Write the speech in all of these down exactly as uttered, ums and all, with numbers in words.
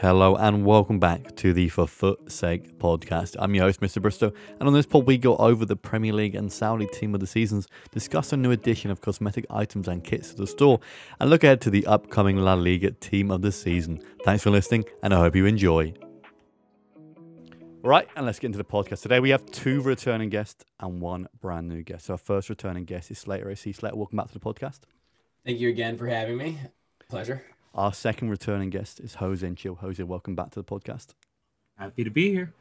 Hello and welcome back to the For Foot Sake podcast. I'm your host, Mister Bristow, and on this pod we go over the Premier League and Saudi team of the seasons, discuss a new addition of cosmetic items and kits to the store, and look ahead to the upcoming La Liga team of the season. Thanks for listening, and I hope you enjoy. Right, and let's get into the podcast. Today we have two returning guests and one brand new guest. So our first returning guest is Slater A C. Slater, welcome back to the podcast. Thank you again for having me. Pleasure. Our second returning guest is Jose Enchil. Jose, welcome back to the podcast. Happy to be here.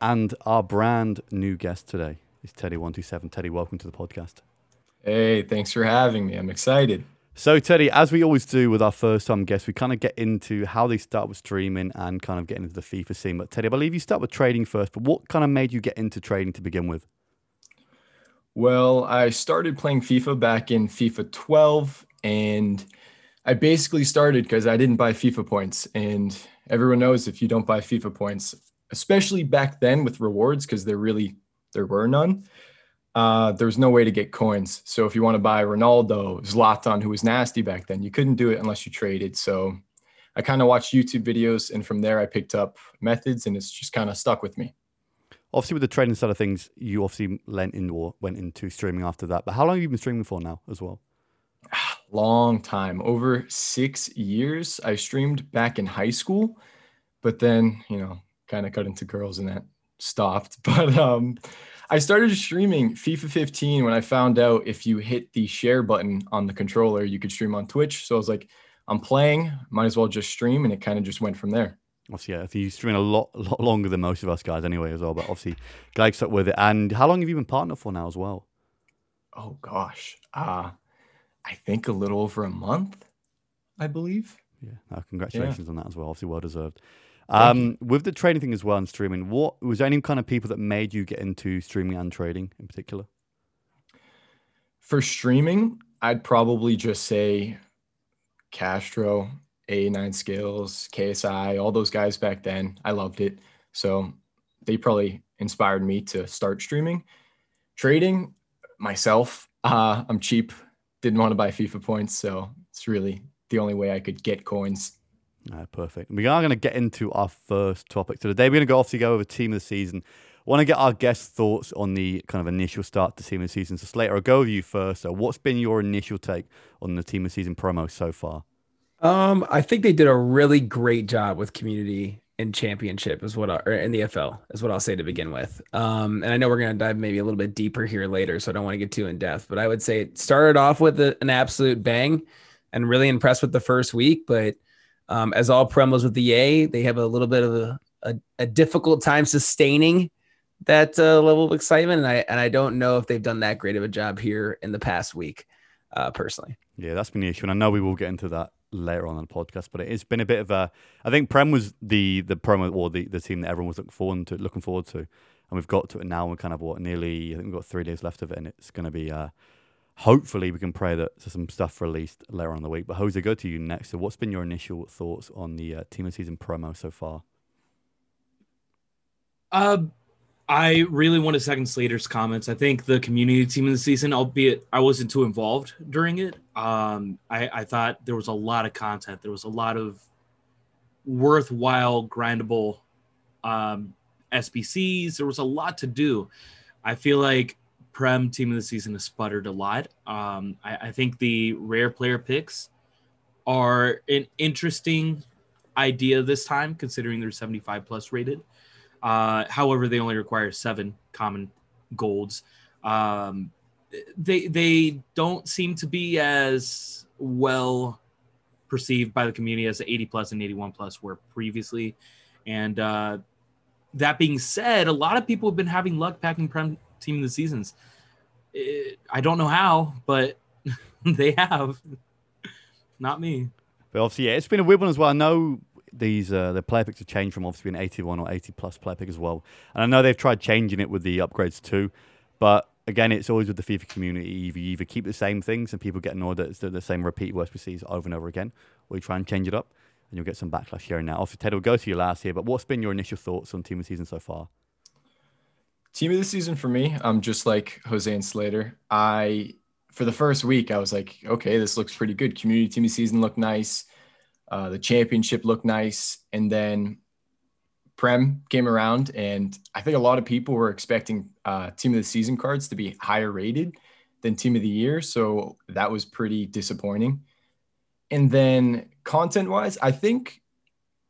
And our brand new guest today is Teddy one two seven. Teddy, welcome to the podcast. Hey, thanks for having me. I'm excited. So, Teddy, as we always do with our first-time guests, we kind of get into how they start with streaming and kind of get into the FIFA scene. But, Teddy, I believe you start with trading first, but what kind of made you get into trading to begin with? Well, I started playing FIFA back in FIFA twelve, and I basically started because I didn't buy FIFA points, and everyone knows if you don't buy FIFA points, especially back then with rewards, because there really, there were none, uh, there was no way to get coins. So if you want to buy Ronaldo, Zlatan, who was nasty back then, you couldn't do it unless you traded. So I kind of watched YouTube videos, and from there I picked up methods, and it's just kind of stuck with me. Obviously with the trading side of things, you obviously lent in or went into streaming after that, but how long have you been streaming for now as well? Long time, over six years. I streamed back in high school, but then, you know, kind of cut into girls and that stopped. But um, I started streaming FIFA fifteen when I found out if you hit the share button on the controller, you could stream on Twitch. So I was like, I'm playing, might as well just stream. And it kind of just went from there. Obviously, yeah, you stream a lot, a lot longer than most of us guys anyway as well. But obviously, glad you stuck with it. And how long have you been partnered for now as well? Oh, gosh. Uh I think a little over a month, I believe. Yeah, oh, congratulations yeah. on that as well. Obviously, well deserved. Um, with the trading thing as well and streaming, what was there any kind of people that made you get into streaming and trading in particular? For streaming, I'd probably just say Castro, A nine Skills, K S I, all those guys back then. I loved it. So they probably inspired me to start streaming. Trading, myself, uh, I'm cheap. Didn't want to buy FIFA points, so it's really the only way I could get coins. All right, perfect. We are going to get into our first topic. So today we're going to go off to go over team of the season. I want to get our guest thoughts on the kind of initial start to team of the season. So Slater, I'll go with you first. So what's been your initial take on the team of the season promo so far? Um, I think they did a really great job with community and championship is what I, or in the F L is what I'll say to begin with. Um, and I know we're going to dive maybe a little bit deeper here later, so I don't want to get too in depth, but I would say it started off with a, an absolute bang and really impressed with the first week. But um, as all promos with the E A, they have a little bit of a, a, a difficult time sustaining that uh, level of excitement. And I, and I don't know if they've done that great of a job here in the past week uh, personally. Yeah, that's been the issue. And I know we will get into that later on in the podcast, but it's been a bit of a, I think Prem was the the promo or the, the team that everyone was looking forward to, looking forward to, and we've got to it now. We're kind of what nearly, I think we've got three days left of it, and it's going to be uh, hopefully we can pray that some stuff released later on in the week. But Jose, go to you next. So what's been your initial thoughts on the uh, team of the season promo so far? Uh, I really want to second Slater's comments. I think the community team of the season, albeit I wasn't too involved during it, um, I, I thought there was a lot of content. There was a lot of worthwhile, grindable um, S B Cs. There was a lot to do. I feel like Prem team of the season has sputtered a lot. Um, I, I think the rare player picks are an interesting idea this time, considering they're seventy-five plus rated. Uh, however, they only require seven common golds. Um, they they don't seem to be as well perceived by the community as the eighty plus and eighty-one plus were previously. And uh, that being said, a lot of people have been having luck packing Prem team of the seasons. It, I don't know how, but they have. Not me. But obviously, yeah, it's been a weird one as well. I know These uh, the player picks have changed from obviously being eighty-one or eighty plus player pick as well, and I know they've tried changing it with the upgrades too, but again, it's always with the FIFA community. You either keep the same things and people get annoyed that it's the same repeat S B Cs over and over again, or you try and change it up, and you'll get some backlash here and there. Obviously, Ted, will go to you last here, but what's been your initial thoughts on team of the season so far? Team of the season for me, I'm just like Jose and Slater. I for the first week, I was like, okay, this looks pretty good. Community team of the season looked nice. Uh, the championship looked nice. And then Prem came around, and I think a lot of people were expecting uh, Team of the Season cards to be higher rated than Team of the Year. So that was pretty disappointing. And then content-wise, I think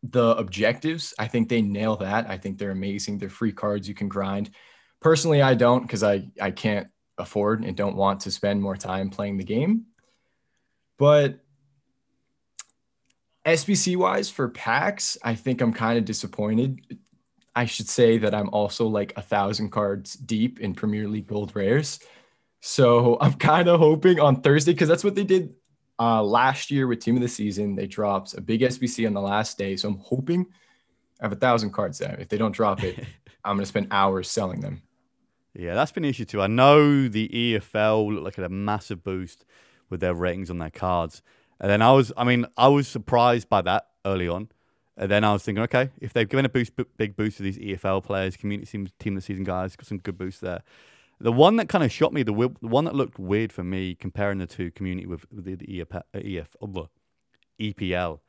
the objectives, I think they nail that. I think they're amazing. They're free cards you can grind. Personally, I don't, because I, I can't afford and don't want to spend more time playing the game. But S B C-wise for packs, I think I'm kind of disappointed. I should say that I'm also like a thousand cards deep in Premier League Gold Rares. So I'm kind of hoping on Thursday, because that's what they did uh, last year with Team of the Season. They dropped a big S B C on the last day. So I'm hoping I have a thousand cards there. If they don't drop it, I'm going to spend hours selling them. Yeah, that's been an issue too. I know the E F L looked like it had a massive boost with their ratings on their cards. And then I was, I mean, I was surprised by that early on. And then I was thinking, okay, if they've given a boost, b- big boost to these E F L players, community team, team of the season guys, got some good boosts there. The one that kind of shot me, the, w- the one that looked weird for me, comparing the two, community with the, the E F, E F, E P L,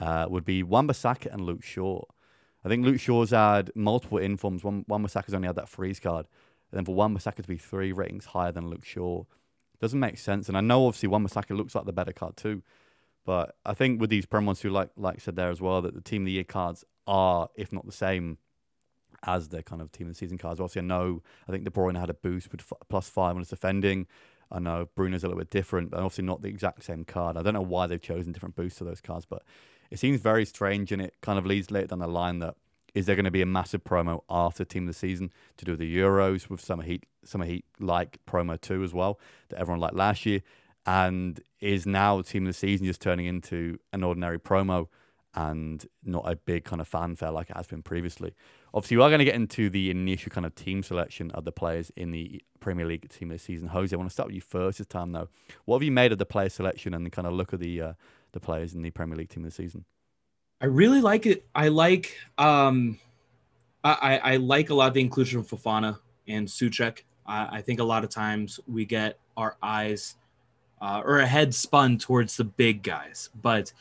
uh, would be Wan-Bissaka and Luke Shaw. I think Luke Shaw's had multiple informs. Wan-Bissaka's only had that freeze card. And then for Wan-Bissaka to be three ratings higher than Luke Shaw doesn't make sense. And I know, obviously, Wan-Bissaka looks like the better card too. But I think with these Prem ones who, like like said there as well, that the Team of the Year cards are, if not the same, as their kind of Team of the Season cards. Obviously, I know, I think De Bruyne had a boost with f- plus five when it's defending. I know Bruno's a little bit different, but obviously not the exact same card. I don't know why they've chosen different boosts to those cards, but it seems very strange, and it kind of leads later down the line that is there going to be a massive promo after Team of the Season to do with the Euros with Summer Heat, Summer Heat like promo too as well that everyone liked last year, and is now Team of the Season just turning into an ordinary promo and not a big kind of fanfare like it has been previously? Obviously, we are going to get into the initial kind of team selection of the players in the Premier League Team of the Season. Jose, I want to start with you first this time though. What have you made of the player selection and the kind of look of the uh, the players in the Premier League Team of the Season? I really like it. I like um, I, I like a lot of the inclusion of Fofana and Suchek. I, I think a lot of times we get our eyes uh, or a head spun towards the big guys, but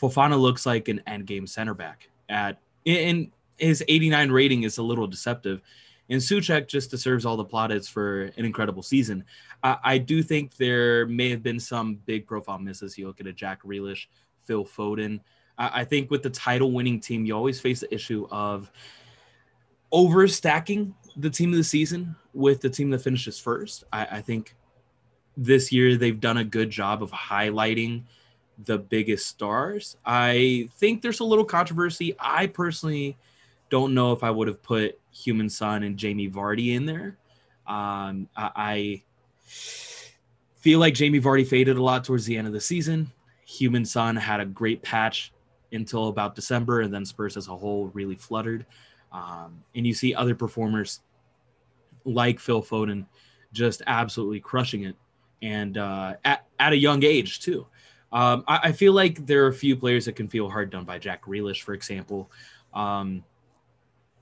Fofana looks like an endgame center back. At in his eighty-nine rating is a little deceptive, and Suchek just deserves all the plaudits for an incredible season. I, I do think there may have been some big profile misses. You look at a Jack Grealish, Phil Foden. I think with the title-winning team, you always face the issue of overstacking the Team of the Season with the team that finishes first. I, I think this year they've done a good job of highlighting the biggest stars. I think there's a little controversy. I personally don't know if I would have put Heung-min Son and Jamie Vardy in there. Um, I, I feel like Jamie Vardy faded a lot towards the end of the season. Heung-min Son had a great patch until about December, and then Spurs as a whole really fluttered. Um, and you see other performers like Phil Foden just absolutely crushing it, and uh, at, at a young age too. Um, I, I feel like there are a few players that can feel hard done by. Jack Grealish, for example. Um,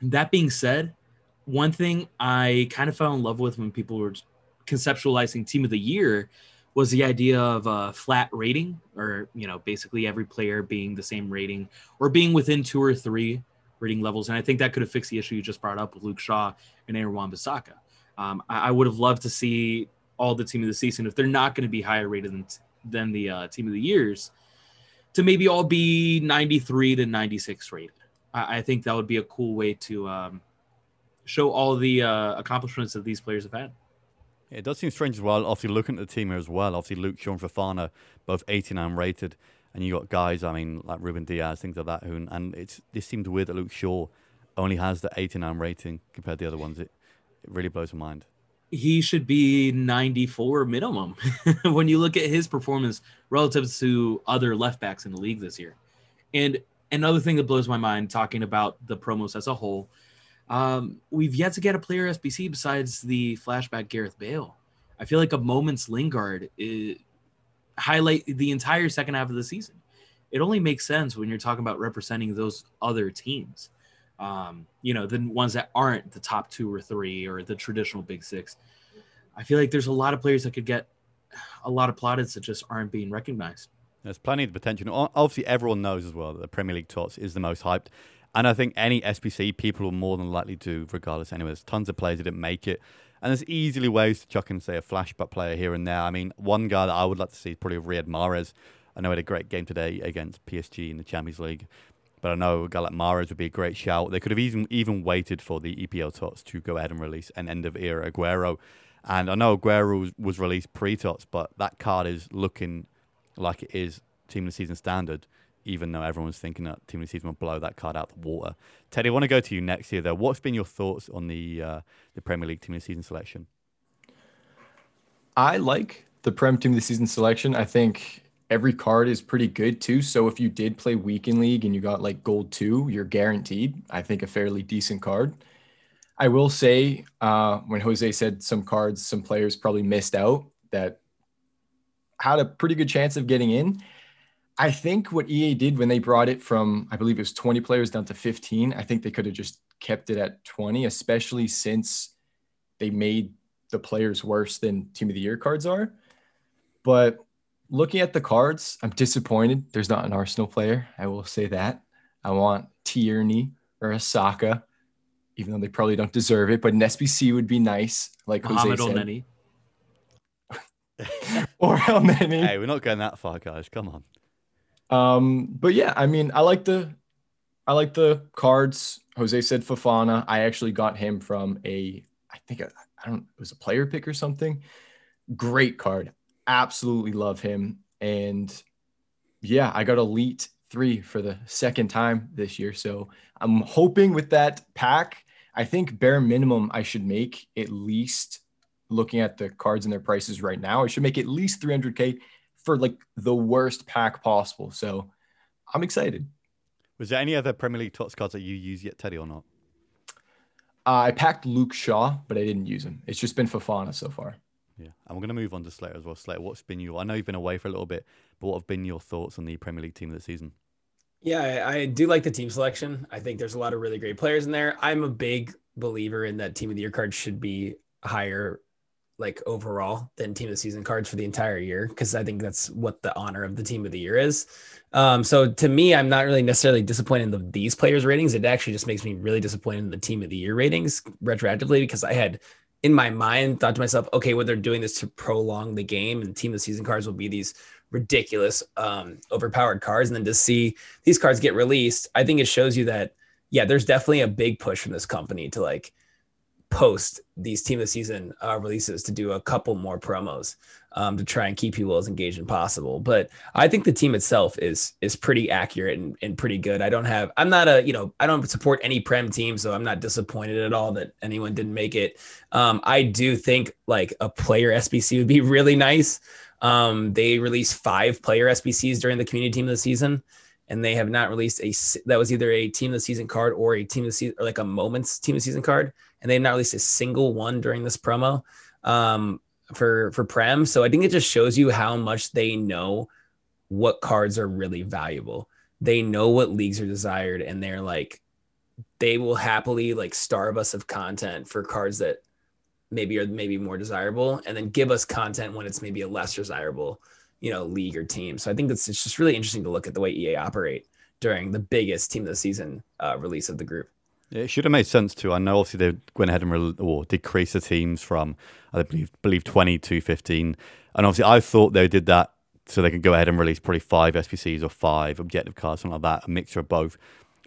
that being said, one thing I kind of fell in love with when people were conceptualizing Team of the Year was the idea of a flat rating, or, you know, basically every player being the same rating or being within two or three rating levels. And I think that could have fixed the issue you just brought up with Luke Shaw and Aaron Wan-Bissaka. Um, I, I would have loved to see all the Team of the Season, if they're not going to be higher rated than, than the uh, Team of the Years, to maybe all be ninety-three to ninety-six rated. I, I think that would be a cool way to um, show all the uh, accomplishments that these players have had. It does seem strange as well, obviously looking at the team here as well, obviously Luke Shaw and Fofana, both eighty-nine rated, and you got guys, I mean, like Ruben Diaz, things like that, who, and it's this seems weird that Luke Shaw only has the eighty-nine rating compared to the other ones. It, it really blows my mind. He should be ninety-four minimum when you look at his performance relative to other left backs in the league this year. And another thing that blows my mind, talking about the promos as a whole, Um, we've yet to get a player S B C besides the flashback Gareth Bale. I feel like a moment's Lingard is, highlight the entire second half of the season. It only makes sense when you're talking about representing those other teams, um, you know, the ones that aren't the top two or three or the traditional big six. I feel like there's a lot of players that could get a lot of plaudits that just aren't being recognized. There's plenty of potential. Obviously, everyone knows as well that the Premier League Tots is the most hyped. And I think any S P C, people are more than likely to, regardless. Anyway, there's tons of players that didn't make it. And there's easily ways to chuck in, say, a flashback player here and there. I mean, one guy that I would like to see is probably Riyad Mahrez. I know he had a great game today against P S G in the Champions League. But I know a guy like Mahrez would be a great shout. They could have even, even waited for the E P L Tots to go ahead and release an end-of-era Agüero. And I know Agüero was, was released pre-Tots, but that card is looking like it is Team of the Season standard, even though everyone's thinking that Team of the Season will blow that card out the water. Teddy, I want to go to you next here, though. What's been your thoughts on the uh, the Premier League Team of the Season selection? I like the Prem Team of the Season selection. I think every card is pretty good, too. So if you did play Weekend League and you got, like, Gold two, you're guaranteed, I think, a fairly decent card. I will say, uh, when Jose said some cards, some players probably missed out, that had a pretty good chance of getting in. I think what E A did when they brought it from, I believe it was twenty players down to fifteen, I think they could have just kept it at twenty, especially since they made the players worse than Team of the Year cards are. But looking at the cards, I'm disappointed there's not an Arsenal player. I will say that. I want Tierney or Asaka, even though they probably don't deserve it, but an S B C would be nice, like Mohamed Jose said. Elneny. Or Elneny. Hey, we're not going that far, guys. Come on. Um, but yeah, I mean, I like the, I like the cards. Jose said Fofana. I actually got him from a, I think a, I don't, it was a player pick or something. Great card. Absolutely love him. And yeah, I got Elite three for the second time this year. So I'm hoping with that pack, I think bare minimum, I should make at least, looking at the cards and their prices right now, I should make at least three hundred K for like the worst pack possible. So I'm excited. Was there any other Premier League Tots cards that you use yet, Teddy, or not? Uh, I packed Luke Shaw, but I didn't use him. It's just been Fofana so far. Yeah. And we're going to move on to Slater as well. Slater, what's been your, I know you've been away for a little bit, but what have been your thoughts on the Premier League Team of the Season? Yeah, I, I do like the team selection. I think there's a lot of really great players in there. I'm a big believer in that Team of the Year cards should be higher, like overall, than Team of the Season cards for the entire year, because I think that's what the honor of the Team of the Year is. Um, so to me, I'm not really necessarily disappointed in the, these players' ratings. It actually just makes me really disappointed in the Team of the Year ratings retroactively, because I had in my mind thought to myself, okay, well, they're doing this to prolong the game, and Team of the Season cards will be these ridiculous, um, overpowered cards. And then to see these cards get released, I think it shows you that, yeah, there's definitely a big push from this company to like post these Team of the Season uh, releases to do a couple more promos um, to try and keep people as engaged as possible. But I think the team itself is is pretty accurate and, and pretty good. I don't have, I'm not a, you know, I don't support any Prem team, so I'm not disappointed at all that anyone didn't make it. Um, I do think like a player S B C would be really nice. Um, they released five player S B Cs during the community Team of the Season, and they have not released a, that was either a Team of the Season card or a Team of the Season, or like a Moments Team of the Season card. And they've not released a single one during this promo um, for, for Prem. So I think it just shows you how much they know what cards are really valuable. They know what leagues are desired, and they're like, they will happily like starve us of content for cards that maybe are maybe more desirable, and then give us content when it's maybe a less desirable, you know, league or team. So I think it's, it's just really interesting to look at the way E A operate during the biggest Team of the Season uh, release of the group. It should have made sense too. I know obviously they went ahead and re- or decreased the teams from, I believe, believe twenty to fifteen. And obviously I thought they did that so they could go ahead and release probably five S P Cs or five objective cards, something like that, a mixture of both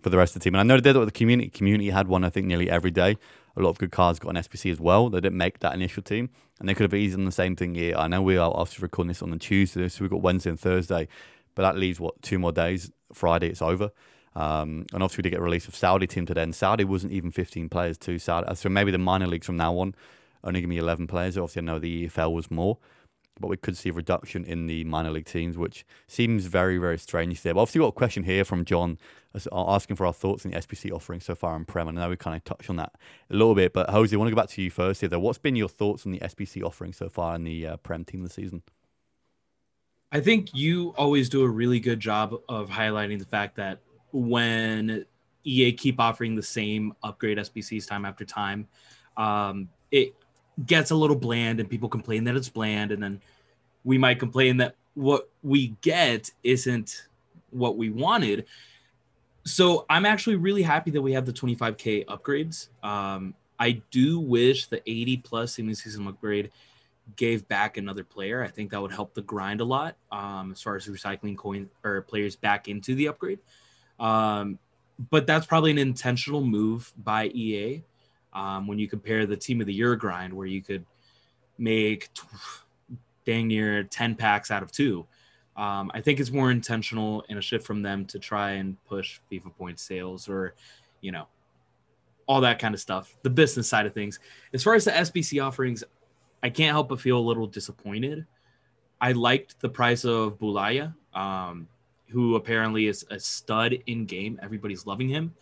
for the rest of the team. And I know they did that with the community. Community had one, I think, nearly every day. A lot of good cards got an S P C as well. They didn't make that initial team. And they could have easily done the same thing here. I know we are obviously recording this on the Tuesday, so we've got Wednesday and Thursday. But that leaves, what, two more days? Friday, it's over. Um, and obviously we did get a release of Saudi team today, and Saudi wasn't even fifteen players too. Saudi, so maybe the minor leagues from now on only give me eleven players. Obviously I know the E F L was more, but we could see a reduction in the minor league teams, which seems very, very strange there. But obviously we've got a question here from John asking for our thoughts on the S P C offering so far in Prem. I know we kind of touched on that a little bit, but Jose, I want to go back to you first here though. What's been your thoughts on the S P C offering so far in the uh, Prem Team of the Season? I think you always do a really good job of highlighting the fact that when E A keep offering the same upgrade S B Cs time after time, um, it gets a little bland and people complain that it's bland. And then we might complain that what we get isn't what we wanted. So I'm actually really happy that we have the twenty-five K upgrades. Um, I do wish the eighty plus season upgrade gave back another player. I think that would help the grind a lot, um, as far as recycling coins or players back into the upgrade. Um, but that's probably an intentional move by E A. Um, when you compare the team of the year grind, where you could make t- dang near ten packs out of two. Um, I think it's more intentional and a shift from them to try and push FIFA point sales, or, you know, all that kind of stuff, the business side of things. As far as the S B C offerings, I can't help but feel a little disappointed. I liked the price of Bulaya, um, who apparently is a stud in game. Everybody's loving him,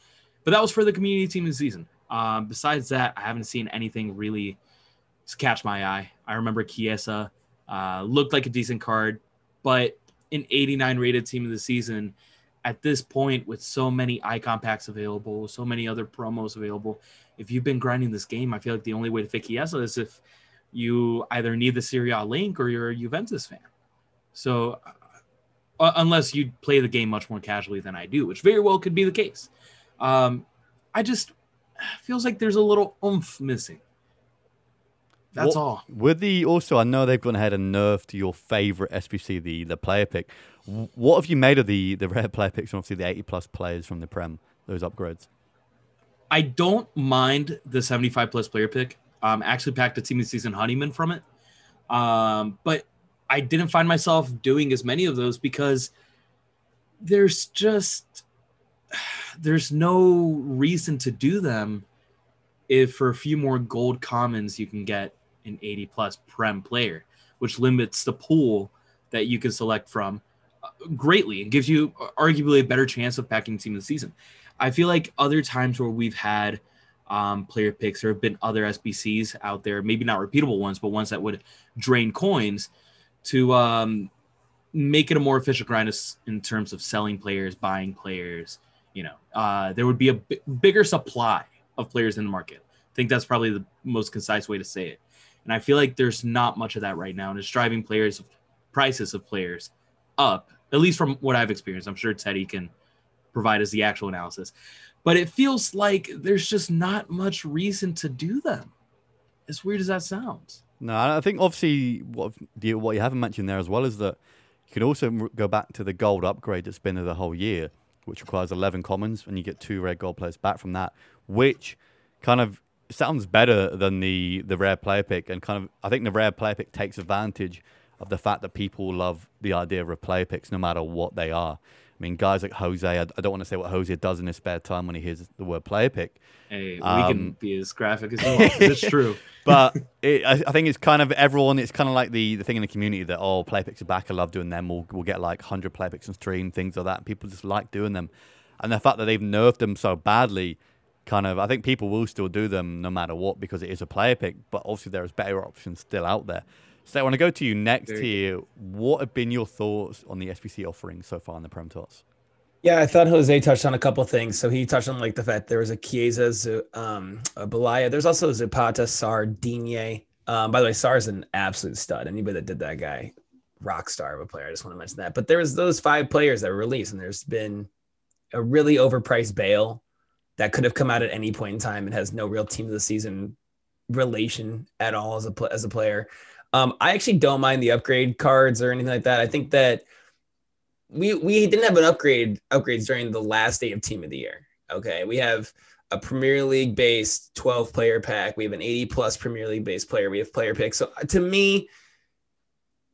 but that was for the community team this season. Um, besides that, I haven't seen anything really catch my eye. I remember Chiesa uh, looked like a decent card, but an eighty-nine rated team of the season at this point, with so many icon packs available, so many other promos available. If you've been grinding this game, I feel like the only way to fit Chiesa is if you either need the Serie A link or you're a Juventus fan. So uh, unless you play the game much more casually than I do, which very well could be the case. Um, I just, feels like there's a little oomph missing. That's what, all. With the also, I know they've gone ahead and nerfed your favorite S B C, the the player pick. What have you made of the the rare player picks and obviously the eighty plus players from the Prem? Those upgrades. I don't mind the seventy-five plus player pick. Um, actually packed a team of the season Honeyman from it, um, but I didn't find myself doing as many of those because there's just. There's no reason to do them if for a few more gold commons you can get an eighty plus Prem player, which limits the pool that you can select from greatly and gives you arguably a better chance of packing team of the season. I feel like other times where we've had um, player picks, there have been other S B Cs out there, maybe not repeatable ones, but ones that would drain coins to um, make it a more efficient grind in terms of selling players, buying players. You know, uh, there would be a b- bigger supply of players in the market. I think that's probably the most concise way to say it. And I feel like there's not much of that right now. And it's driving players, prices of players up, at least from what I've experienced. I'm sure Teddy can provide us the actual analysis. But it feels like there's just not much reason to do them. As weird as that sounds. No, I think obviously what, what you haven't mentioned there as well is that you can also go back to the gold upgrade that's been there the whole year, which requires eleven commons, and you get two rare gold players back from that, which kind of sounds better than the, the rare player pick. And kind of, I think the rare player pick takes advantage of the fact that people love the idea of player picks no matter what they are. I mean, guys like Jose, I, I don't want to say what Jose does in his spare time when he hears the word player pick. Hey, um, we can be as graphic as well. It's true. But it, I, I think it's kind of everyone, it's kind of like the, the thing in the community that, oh, player picks are back, I love doing them. We'll, we'll get like one hundred player picks on stream, things like that. People just like doing them. And the fact that they've nerfed them so badly, kind of, I think people will still do them no matter what because it is a player pick. But obviously there is better options still out there. So I want to go to you next here. What have been your thoughts on the S B C offerings so far in the Prem Tots? Yeah, I thought Jose touched on a couple of things. So he touched on like the fact there was a Chiesa, um, a Balaya. There's also Zapata, Sarr, Digne. Um, by the way, Sarr is an absolute stud. Anybody that did that guy, rock star of a player. I just want to mention that. But there was those five players that were released, and there's been a really overpriced Bale that could have come out at any point in time and has no real team of the season relation at all as a as a player. Um, I actually don't mind the upgrade cards or anything like that. I think that we we didn't have an upgrade upgrades during the last day of team of the year. Okay, we have a Premier League based twelve player pack. We have an eighty plus Premier League based player. We have player picks. So to me,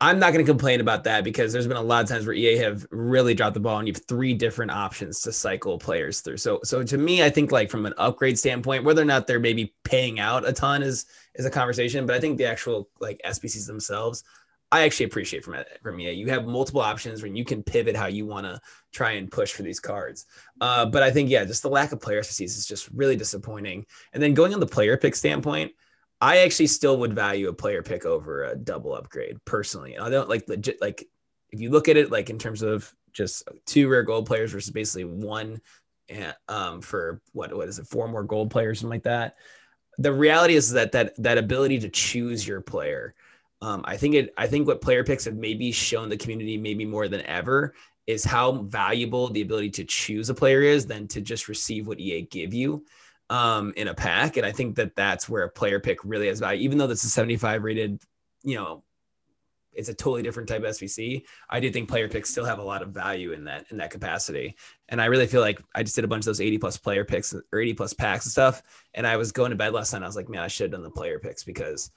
I'm not going to complain about that because there's been a lot of times where E A have really dropped the ball and you have three different options to cycle players through. So, so to me, I think like from an upgrade standpoint, whether or not they're maybe paying out a ton is, is a conversation, but I think the actual like S B Cs themselves, I actually appreciate from, from E A. You have multiple options when you can pivot how you want to try and push for these cards. Uh, but I think, yeah, just the lack of player S B Cs is just really disappointing. And then going on the player pick standpoint, I actually still would value a player pick over a double upgrade personally. And I don't like legit, like if you look at it, like in terms of just two rare gold players versus basically one um, for what, what is it? Four more gold players and like that. The reality is that, that, that ability to choose your player Um, I think it, I think what player picks have maybe shown the community maybe more than ever is how valuable the ability to choose a player is than to just receive what E A give you um, in a pack. And I think that that's where a player pick really has value, even though this is seventy-five rated, you know, it's a totally different type of S V C. I do think player picks still have a lot of value in that, in that capacity. And I really feel like I just did a bunch of those eighty plus player picks or eighty plus packs and stuff. And I was going to bed last night. I was like, man, I should have done the player picks because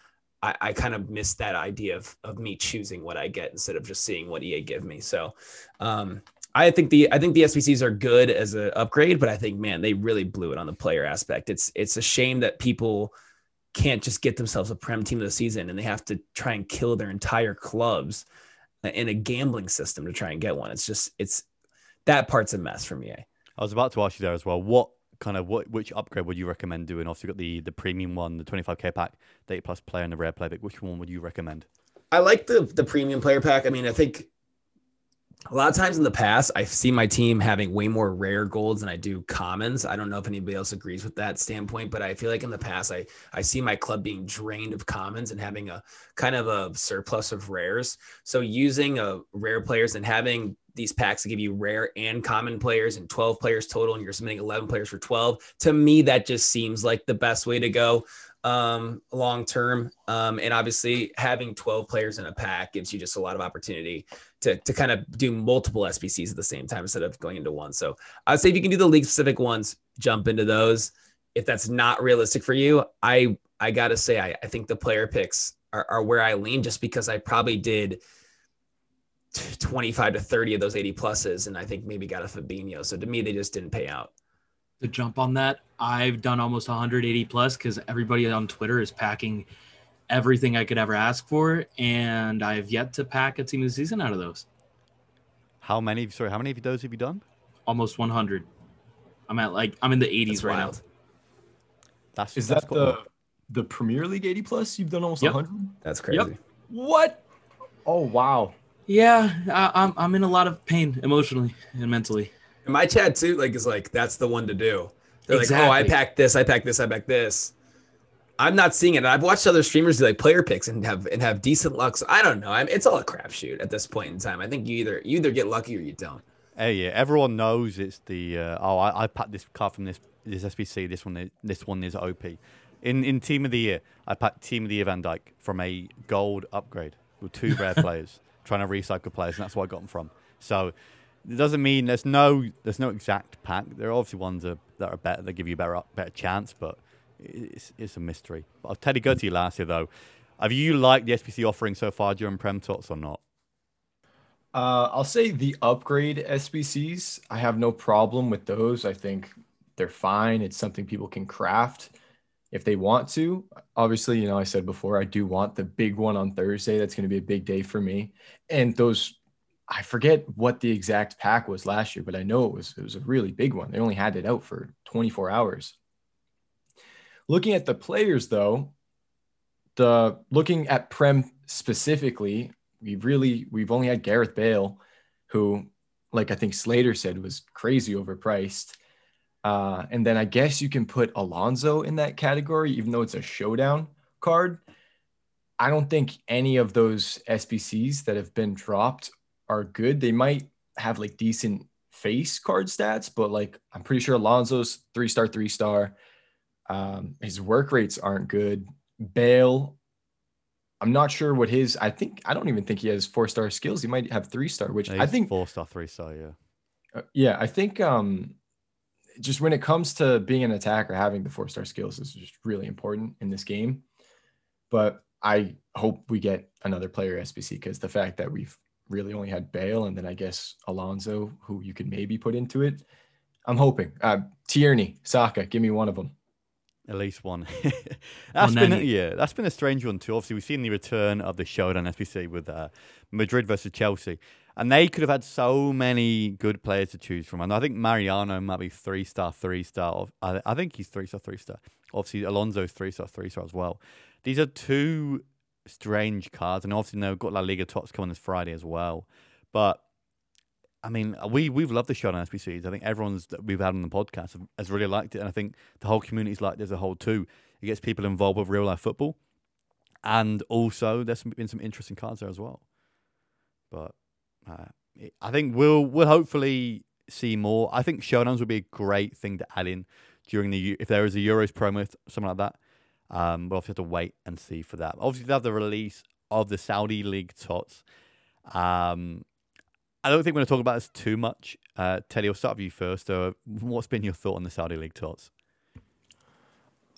I, I kind of missed that idea of, of me choosing what I get instead of just seeing what E A give me. So um, I think the, I think the S V Cs are good as an upgrade, but I think, man, they really blew it on the player aspect. It's, it's a shame that people can't just get themselves a Prem team of the season and they have to try and kill their entire clubs in a gambling system to try and get one. It's just, it's that part's a mess for me. I was about to ask you there as well. What kind of, what, which upgrade would you recommend doing? Obviously, you've got the, the premium one, the twenty-five K pack, the eight plus player and the rare player pick. Which one would you recommend? I like the, the premium player pack. I mean, I think a lot of times in the past, I've seen my team having way more rare golds than I do commons. I don't know if anybody else agrees with that standpoint, but I feel like in the past, I, I see my club being drained of commons and having a kind of a surplus of rares. So using a rare players and having these packs that give you rare and common players and twelve players total, and you're submitting eleven players for twelve, to me, that just seems like the best way to go um, long-term. Um, and obviously having twelve players in a pack gives you just a lot of opportunity to, to kind of do multiple S B Cs at the same time instead of going into one. So I'd say if you can do the league specific ones, jump into those. If that's not realistic for you, I, I gotta say, I, I think the player picks are, are where I lean, just because I probably did twenty-five to thirty of those eighty pluses. And I think maybe got a Fabinho. So to me, they just didn't pay out. To jump on that, I've done almost one hundred eighty plus because everybody on Twitter is packing everything I could ever ask for, and I've yet to pack a team of the season out of those. How many? Sorry, how many of those have you done? Almost one hundred. I'm at like I'm in the eighties right now. That's is that's that cool. the the Premier League eighty plus? You've done almost yep. one hundred. That's crazy. Yep. What? Oh wow. Yeah, I, I'm I'm in a lot of pain emotionally and mentally. And my chat too, like, is like, that's the one to do. They're exactly. like, oh, I packed this, I packed this, I packed this. I'm not seeing it. I've watched other streamers do like player picks and have and have decent luck. So I don't know. I mean, it's all a crapshoot at this point in time. I think you either you either get lucky or you don't. Hey, yeah, everyone knows it's the uh, oh, I, I packed this card from this this S B C. This one, this one is O P. In in team of the year, I packed team of the year Van Dijk from a gold upgrade with two rare players, trying to recycle players, and that's where I got them from. So. It doesn't mean there's no there's no exact pack. There are obviously ones that are better that give you a better better chance, but it's it's a mystery. But Teddy, go to you last year though. Have you liked the S B C offering so far during Prem Tots or not? Uh, I'll say the upgrade S B Cs. I have no problem with those. I think they're fine. It's something people can craft if they want to. Obviously, you know, I said before I do want the big one on Thursday. That's going to be a big day for me, and those. I forget what the exact pack was last year, but I know it was it was a really big one. They only had it out for twenty-four hours. Looking at the players, though, the looking at Prem specifically, we've really we've only had Gareth Bale, who, like I think Slater said, was crazy overpriced. Uh, and then I guess you can put Alonso in that category, even though it's a showdown card. I don't think any of those S B Cs that have been dropped are good. They might have like decent face card stats, but like I'm pretty sure Alonso's three-star, three-star. Um, his work rates aren't good. Bale, I'm not sure what his. I think I don't even think he has four-star skills. He might have three-star, which I think four-star, three-star. Yeah, uh, yeah. I think um, just when it comes to being an attacker, having the four-star skills is just really important in this game. But I hope we get another player S B C because the fact that we've really only had Bale and then I guess Alonso, who you could maybe put into it. I'm hoping. Uh, Tierney, Saka, give me one of them. At least one. that's one been, yeah, that's been a strange one too. Obviously, we've seen the return of the showdown S B C with uh, Madrid versus Chelsea. And they could have had so many good players to choose from. And I think Mariano might be three-star, three-star. I think he's three-star, three-star. Obviously, Alonso's three-star, three-star as well. These are two strange cards, and obviously they've got La Liga Tots coming this Friday as well. But I mean, we we've loved the show on S B Cs. I think everyone's that we've had on the podcast has really liked it, and I think the whole community's liked it as a whole too. It gets people involved with real life football, And also, there's been some interesting cards there as well. But uh, I think we'll we'll hopefully see more. I think showdowns would be a great thing to add in during the if there is a Euros promo, something like that. Um, we'll have to wait and see for that. Obviously, they have the release of the Saudi League Tots. Um, I don't think we're going to talk about this too much. Uh, Teddy, I'll start with you first. Uh, what's been your thought on the Saudi League Tots?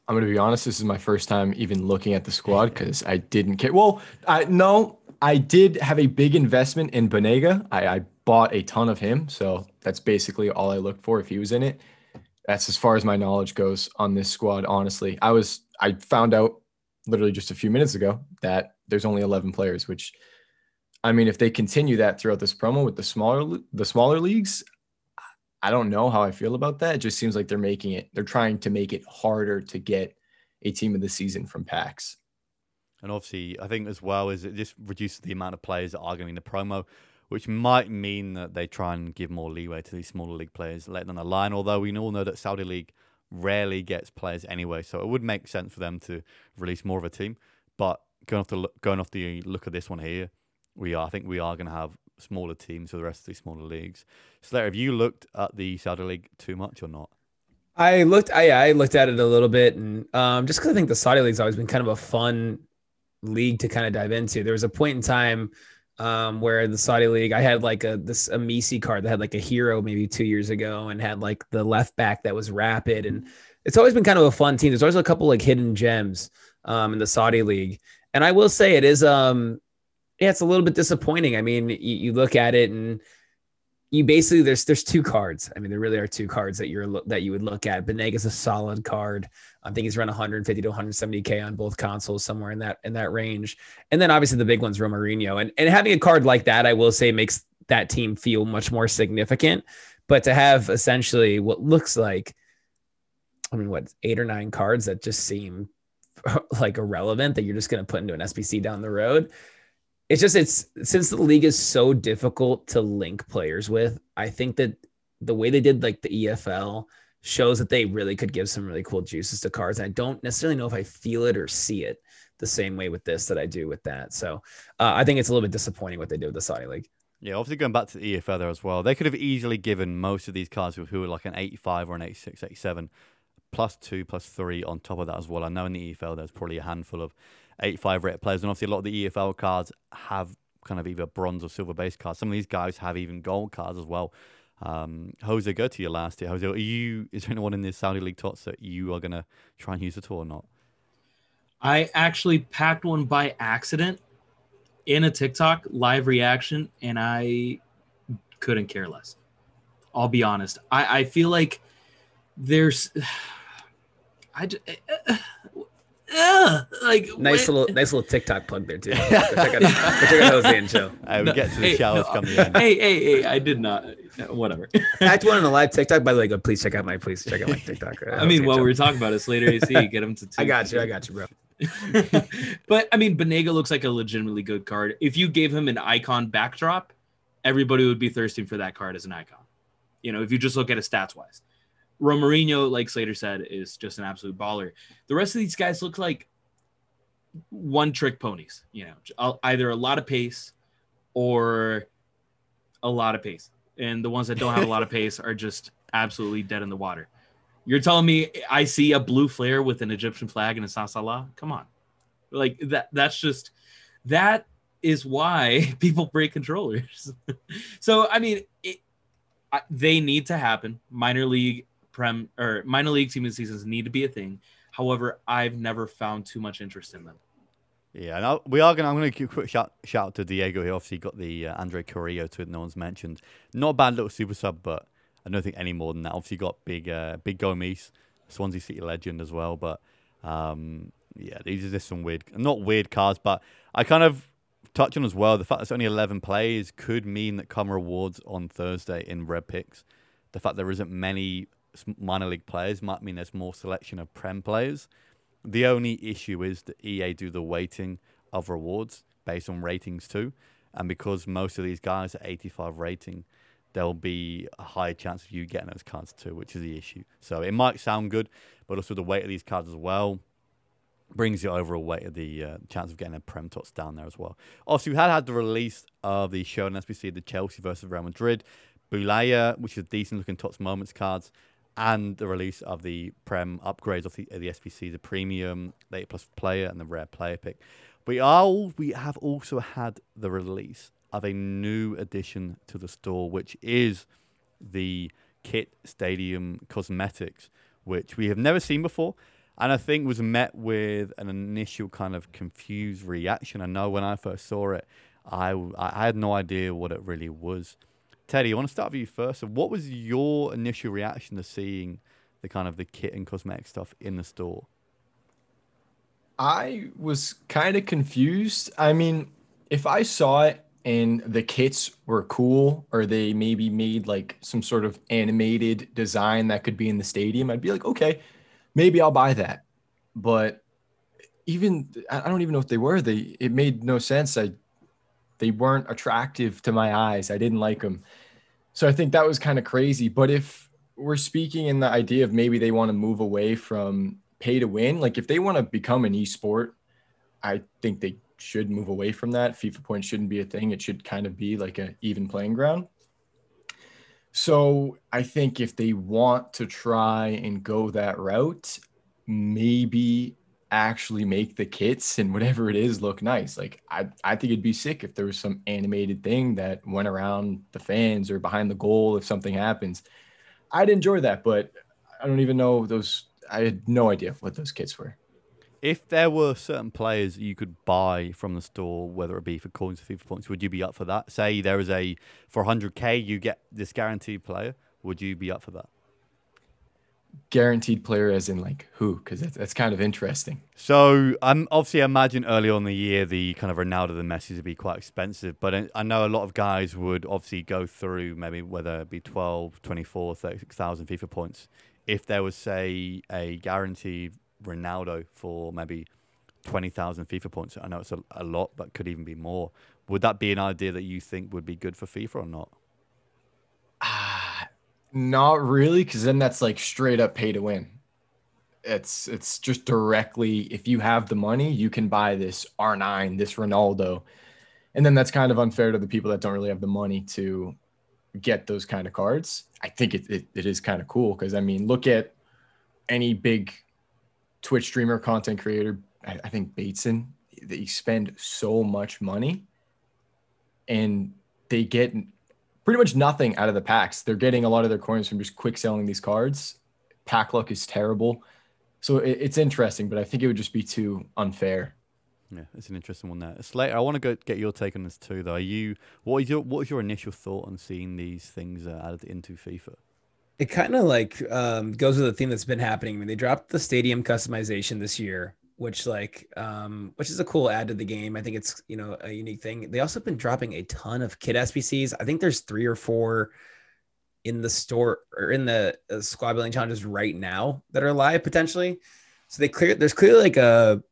I'm going to be honest, this is my first time even looking at the squad because I didn't care. Well, I, no, I did have a big investment in Banega. I, I bought a ton of him, so that's basically all I looked for if he was in it. That's as far as my knowledge goes on this squad, honestly. I was I found out literally just a few minutes ago that there's only eleven players, which, I mean, if they continue that throughout this promo with the smaller the smaller leagues, I don't know how I feel about that. It just seems like they're making it, they're trying to make it harder to get a team of the season from packs. And obviously, I think as well is it just reduces the amount of players that are going to be in the promo, which might mean that they try and give more leeway to these smaller league players, let them align. Although we all know that Saudi League rarely gets players anyway, so it would make sense for them to release more of a team. But going off the look, going off the look of this one here, we are I think we are going to have smaller teams for the rest of these smaller leagues. Slater, have you looked at the Saudi League too much or not? I looked. I I looked at it a little bit, and um, just because I think the Saudi League's always been kind of a fun league to kind of dive into. There was a point in time um, where the Saudi League, I had like a this a Messi card that had like a hero maybe two years ago, and had like the left back that was rapid, and it's always been kind of a fun team. There's always a couple like hidden gems um, in the Saudi League, and I will say it is. Um, Yeah, it's a little bit disappointing. I mean, you, you look at it and you basically there's there's two cards. I mean, there really are two cards that you're that you would look at. Benega's a solid card. I think he's around one fifty to one seventy K on both consoles, somewhere in that in that range. And then obviously the big one's Romarinho. And and having a card like that, I will say, makes that team feel much more significant. But to have essentially what looks like, I mean, what eight or nine cards that just seem like irrelevant that you're just going to put into an S B C down the road. It's just, it's since the league is so difficult to link players with, I think that the way they did like the E F L shows that they really could give some really cool juices to cards. And I don't necessarily know if I feel it or see it the same way with this that I do with that. So uh, I think it's a little bit disappointing what they did with the Saudi League. Yeah, obviously going back to the E F L there as well, they could have easily given most of these cards who were like an eighty-five or an eighty-six, eighty-seven, plus two, plus three on top of that as well. I know in the E F L there's probably a handful of eighty-five rated players, and obviously a lot of the E F L cards have kind of either bronze or silver base cards. Some of these guys have even gold cards as well. Um, Jose, go to your last year. Jose, are you? Is there anyone in the Saudi League Tots that you are going to try and use at all or not? I actually packed one by accident in a TikTok live reaction, and I couldn't care less. I'll be honest. I, I feel like there's... I just... Uh, like nice when... little nice little TikTok plug there too. Check out, check out Jose Enchil. I would get to the showers no. coming in. Hey, hey, hey! I did not. Whatever. Act one on a live TikTok. By the way, go please check out my please check out my TikTok. I mean, while we were talking about it, Slater A C, get him to. Two. I got you. I got you, bro. But I mean, Banega looks like a legitimately good card. If you gave him an icon backdrop, everybody would be thirsting for that card as an icon. You know, if you just look at it stats wise. Romarinho, like Slater said, is just an absolute baller. The rest of these guys look like one-trick ponies, you know, either a lot of pace or a lot of pace. And the ones that don't have a lot of pace are just absolutely dead in the water. You're telling me I see a blue flare with an Egyptian flag and it's not Salah? Come on. Like, that. that's just – that is why people break controllers. So, I mean, it, I, they need to happen. Minor league – Prem or minor league team of the seasons need to be a thing. However, I've never found too much interest in them. Yeah, and I, we are gonna. I'm gonna give a quick shout, shout out to Diego. He obviously got the uh, Andre Carrillo to it. No one's mentioned. Not a bad little super sub, but I don't think any more than that. Obviously, got big, uh, big Gomes, Swansea City legend as well. But um, yeah, these are just some weird, not weird cards, but I kind of touch on as well. The fact that it's only eleven players could mean that come rewards on Thursday in red picks. The fact there isn't many minor league players might mean there's more selection of Prem players. The only issue is that E A do the weighting of rewards based on ratings too, and because most of these guys are eighty-five rating, there'll be a higher chance of you getting those cards too, which is the issue. So it might sound good, but also the weight of these cards as well. brings the overall weight of the uh, chance of getting a Prem tots down there as well. Obviously, we had had the release of the show, and as we see, the Chelsea versus Real Madrid, Bulaya, which is decent-looking tots moments cards, and the release of the Prem upgrades of the, of the S P C, the premium, the eight plus player, and the rare player pick. We are, we have also had the release of a new addition to the store, which is the Kit Stadium Cosmetics, which we have never seen before, and I think was met with an initial kind of confused reaction. I know when I first saw it, I, I had no idea what it really was. Teddy, I want to start with you first. So what was your initial reaction to seeing the kind of the kit and cosmetic stuff in the store? I was kind of confused. I mean, if I saw it and the kits were cool, or they maybe made like some sort of animated design that could be in the stadium, I'd be like, okay, maybe I'll buy that. But even, I don't even know if they were. They, it made no sense. I They weren't attractive to my eyes. I didn't like them. So I think that was kind of crazy. But if we're speaking in the idea of maybe they want to move away from pay to win, like if they want to become an esport, I think they should move away from that. FIFA points shouldn't be a thing. It should kind of be like an even playing ground. So I think if they want to try and go that route, maybe actually make the kits and whatever it is look nice. Like I, I think it'd be sick if there was some animated thing that went around the fans or behind the goal if something happens. I'd enjoy that, but I don't even know those. I had no idea what those kits were. If there were certain players you could buy from the store, whether it be for coins or FIFA points, would you be up for that? Say there is a for one hundred K you get this guaranteed player. Would you be up for that? Guaranteed player as in like who? Because that's, that's kind of interesting. So I'm um, obviously I imagine early on in the year the kind of Ronaldo and Messi would be quite expensive, but I know a lot of guys would obviously go through maybe whether it be twelve, twenty-four, thirty-six thousand FIFA points if there was say a guaranteed Ronaldo for maybe twenty thousand FIFA points. I know it's a, a lot, but could even be more. Would that be an idea that you think would be good for FIFA or not? Not really, because then that's like straight up pay to win. It's it's just directly, if you have the money, you can buy this R nine, this Ronaldo. And then that's kind of unfair to the people that don't really have the money to get those kind of cards. I think it it, it is kind of cool because, I mean, look at any big Twitch streamer, content creator, I, I think Bateson, they spend so much money and they get pretty much nothing out of the packs. They're getting a lot of their coins from just quick selling these cards. Pack luck is terrible. So it, it's interesting, but I think it would just be too unfair. Yeah, it's an interesting one there. Slater, I want to go get your take on this too, though. Are you, what is your, what is your initial thought on seeing these things uh, added into FIFA? It kind of like um, goes with the theme that's been happening. I mean, they dropped the stadium customization this year, which like, um, which is a cool add to the game. I think it's, you know, a unique thing. They also have been dropping a ton of kit S B Cs. I think there's three or four in the store or in the uh, squad building challenges right now that are live potentially. So they clear, there's clearly like a,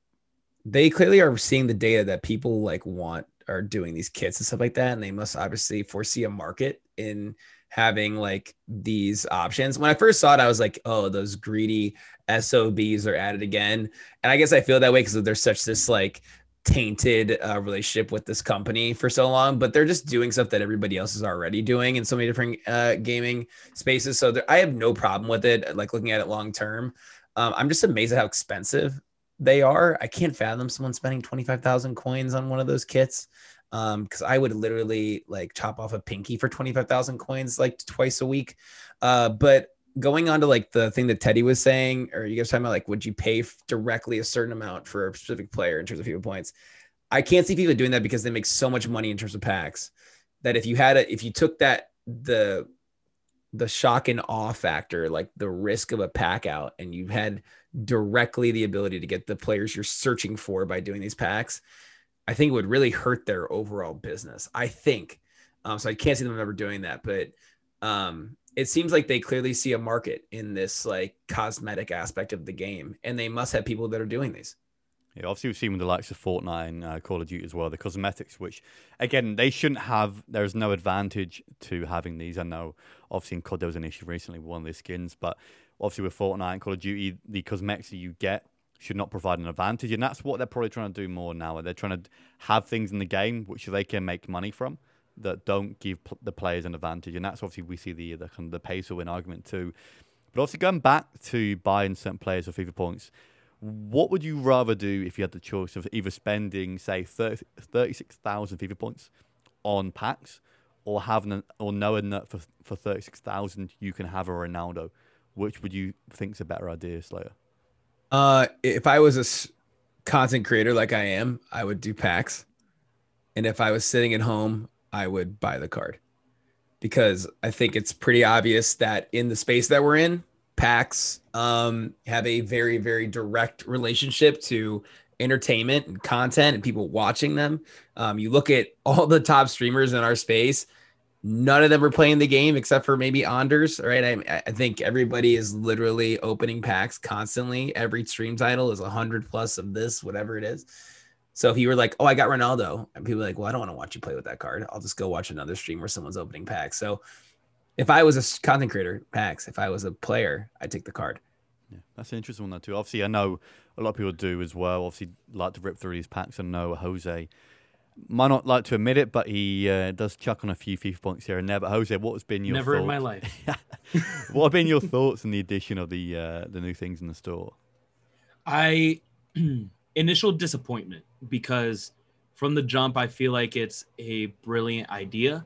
they clearly are seeing the data that people like want are doing these kits and stuff like that. And they must obviously foresee a market in having like these options. When I first saw it, I was like, oh, those greedy S O Bs are added again. And I guess I feel that way because there's such this like tainted uh, relationship with this company for so long, but they're just doing stuff that everybody else is already doing in so many different uh, gaming spaces. So there, I have no problem with it. Like looking at it long-term, um, I'm just amazed at how expensive they are. I can't fathom someone spending twenty-five thousand coins on one of those kits. Um, because I would literally like chop off a pinky for twenty-five thousand coins like twice a week. Uh, but going on to like the thing that Teddy was saying, or you guys talking about like, would you pay f- directly a certain amount for a specific player in terms of FIFA points? I can't see FIFA doing that because they make so much money in terms of packs that if you had a, if you took that, the, the shock and awe factor, like the risk of a pack out, and you had directly the ability to get the players you're searching for by doing these packs, I think it would really hurt their overall business. I think, um, so I can't see them ever doing that, but um, it seems like they clearly see a market in this like cosmetic aspect of the game, and they must have people that are doing these. Yeah, obviously we've seen with the likes of Fortnite and uh, Call of Duty as well, the cosmetics, which again, they shouldn't have, there's no advantage to having these. I know obviously in C O D there was an issue recently with one of the skins, but obviously with Fortnite and Call of Duty, the cosmetics that you get should not provide an advantage. And that's what they're probably trying to do more now. They're trying to have things in the game which they can make money from that don't give p- the players an advantage. And that's obviously we see the the, kind of the pace win argument too. But obviously going back to buying certain players for FIFA points, what would you rather do if you had the choice of either spending, say, thirty-six thousand FIFA points on packs or having an, or knowing that for, for thirty-six thousand you can have a Ronaldo? Which would you think's a better idea, Slater? Uh, if I was a s- content creator like I am, I would do packs. And if I was sitting at home, I would buy the card. Because I think it's pretty obvious that in the space that we're in, packs um, have a very, very direct relationship to entertainment and content and people watching them. Um, you look at all the top streamers in our space, none of them are playing the game except for maybe Anders, right? I, I think everybody is literally opening packs constantly. Every stream title is one hundred plus of this, whatever it is. So if you were like, oh, I got Ronaldo, and people are like, well, I don't want to watch you play with that card. I'll just go watch another stream where someone's opening packs. So if I was a content creator, packs. If I was a player, I'd take the card. Yeah, that's an interesting one, though, too. Obviously, I know a lot of people do as well. Obviously, like to rip through these packs. I know Jose might not like to admit it, but he uh, does chuck on a few FIFA points here and there. But Jose, what has been your never thoughts? In my life? What have been your thoughts on the addition of the uh, the new things in the store? I initial disappointment because from the jump, I feel like it's a brilliant idea.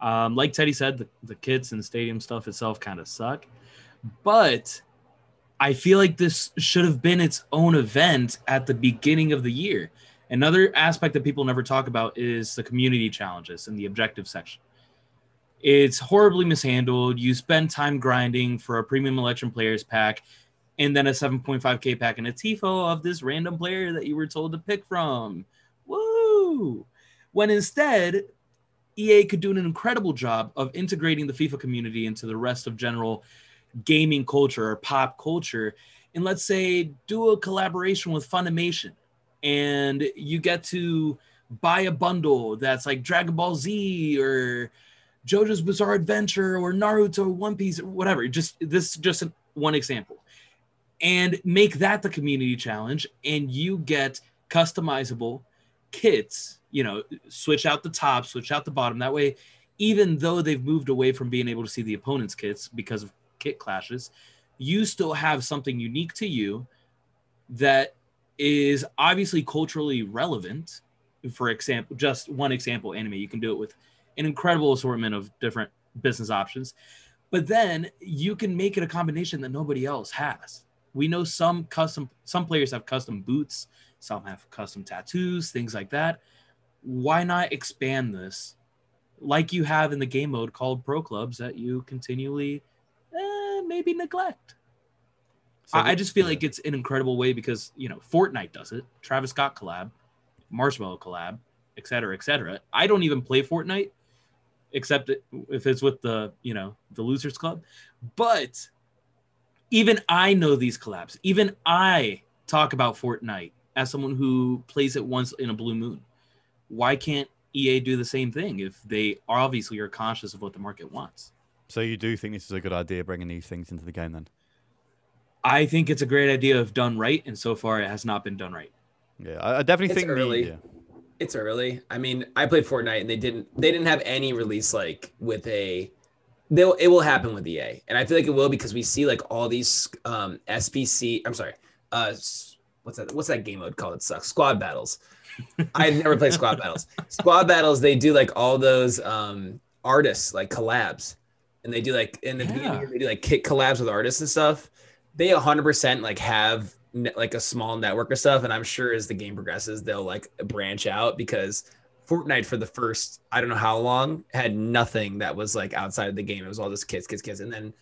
Um, like Teddy said, the, the kits and stadium stuff itself kind of suck, but I feel like this should have been its own event at the beginning of the year. Another aspect that people never talk about is the community challenges and the objective section. It's horribly mishandled. You spend time grinding for a premium election players pack and then a seven point five K pack and a Tifo of this random player that you were told to pick from. Woo! When instead, E A could do an incredible job of integrating the FIFA community into the rest of general gaming culture or pop culture. And let's say do a collaboration with Funimation and you get to buy a bundle that's like Dragon Ball Z or JoJo's Bizarre Adventure or Naruto, One Piece, or whatever. Just this is just one example. And make that the community challenge and you get customizable kits. You know, switch out the top, switch out the bottom. That way, even though they've moved away from being able to see the opponent's kits because of kit clashes, you still have something unique to you that is obviously culturally relevant. For example, just one example, anime. You can do it with an incredible assortment of different business options. But then you can make it a combination that nobody else has. We know some custom, some players have custom boots, some have custom tattoos, things like that. Why not expand this like you have in the game mode called Pro Clubs that you continually eh, maybe neglect? So I, I just feel yeah. like it's an incredible way because, you know, Fortnite does it. Travis Scott collab, Marshmallow collab, et cetera, et cetera. I don't even play Fortnite except if it's with the, you know, the Losers Club. But even I know these collabs. Even I talk about Fortnite as someone who plays it once in a blue moon. Why can't E A do the same thing if they obviously are conscious of what the market wants? So you do think this is a good idea, bringing these things into the game then? I think it's a great idea if done right, and so far it has not been done right. Yeah, I definitely it's think... Early. The, yeah. It's early. I mean, I played Fortnite and they didn't they didn't have any release like with a... They'll, it will happen with E A, and I feel like it will because we see like all these um, S P C... I'm sorry. Uh, what's that? What's that game mode called? It sucks. Squad battles. I've never played squad battles. Squad battles, they do like all those um, artists, like collabs. And they do like, in the yeah. beginning, they do like kit collabs with artists and stuff. They one hundred percent like have ne- like a small network of stuff. And I'm sure as the game progresses, they'll like branch out because Fortnite for the first, I don't know how long, had nothing that was like outside of the game. It was all just kids, kids, kids. And then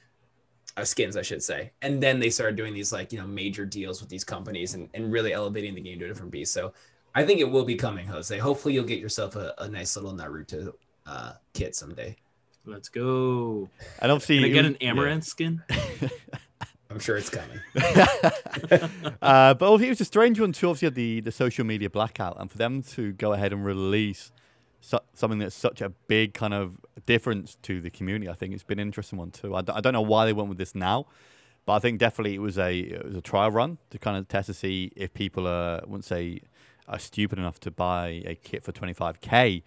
uh, skins, I should say. And then they started doing these like, you know, major deals with these companies and, and really elevating the game to a different beast. So I think it will be coming, Jose. Hopefully you'll get yourself a, a nice little Naruto uh, kit someday. Let's go. I don't see. Can I get an amaranth yeah. skin? I'm sure it's coming. uh, but it was a strange one too. Obviously, had the the social media blackout, and for them to go ahead and release su- something that's such a big kind of difference to the community, I think it's been an interesting one too. I, d- I don't know why they went with this now. But I think definitely it was a it was a trial run to kind of test to see if people are, I wouldn't say are stupid enough to buy a kit for twenty-five K,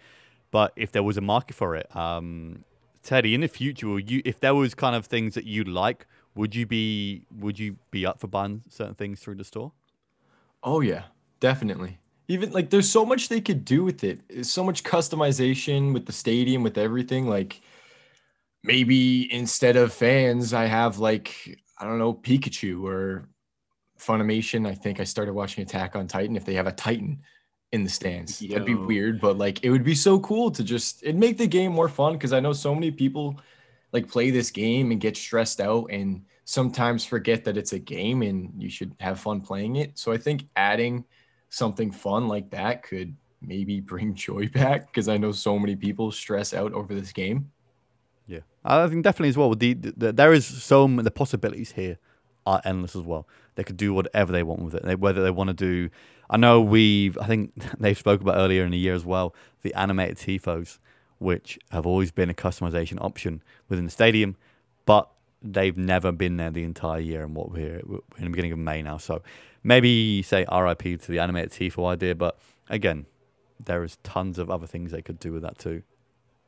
but if there was a market for it. Um, Teddy, in the future, will you, if there was kind of things that you like, would you be would you be up for buying certain things through the store? Oh yeah, definitely. Even like there's so much they could do with it. There's so much customization with the stadium, with everything. Like maybe instead of fans, I have like, I don't know, Pikachu or Funimation. I think I started watching Attack on Titan. If they have a Titan in the stands, Yo. That'd be weird, but like it would be so cool to just, it'd make the game more fun. Cause I know so many people like play this game and get stressed out and sometimes forget that it's a game and you should have fun playing it. So I think adding something fun like that could maybe bring joy back, because I know so many people stress out over this game. Yeah, I think definitely as well. The, the, there is so many, the possibilities here are endless as well. They could do whatever they want with it. They, whether they want to do, I know we've, I think they've spoken about earlier in the year as well, the animated T I F Os, which have always been a customization option within the stadium, but they've never been there the entire year, and what we're, we're in the beginning of May now. So maybe say R I P to the animated T I F O idea, but again, there is tons of other things they could do with that too.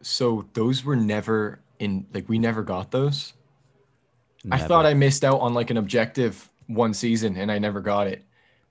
So those were never in, like we never got those? Never. I thought I missed out on like an objective one season and I never got it.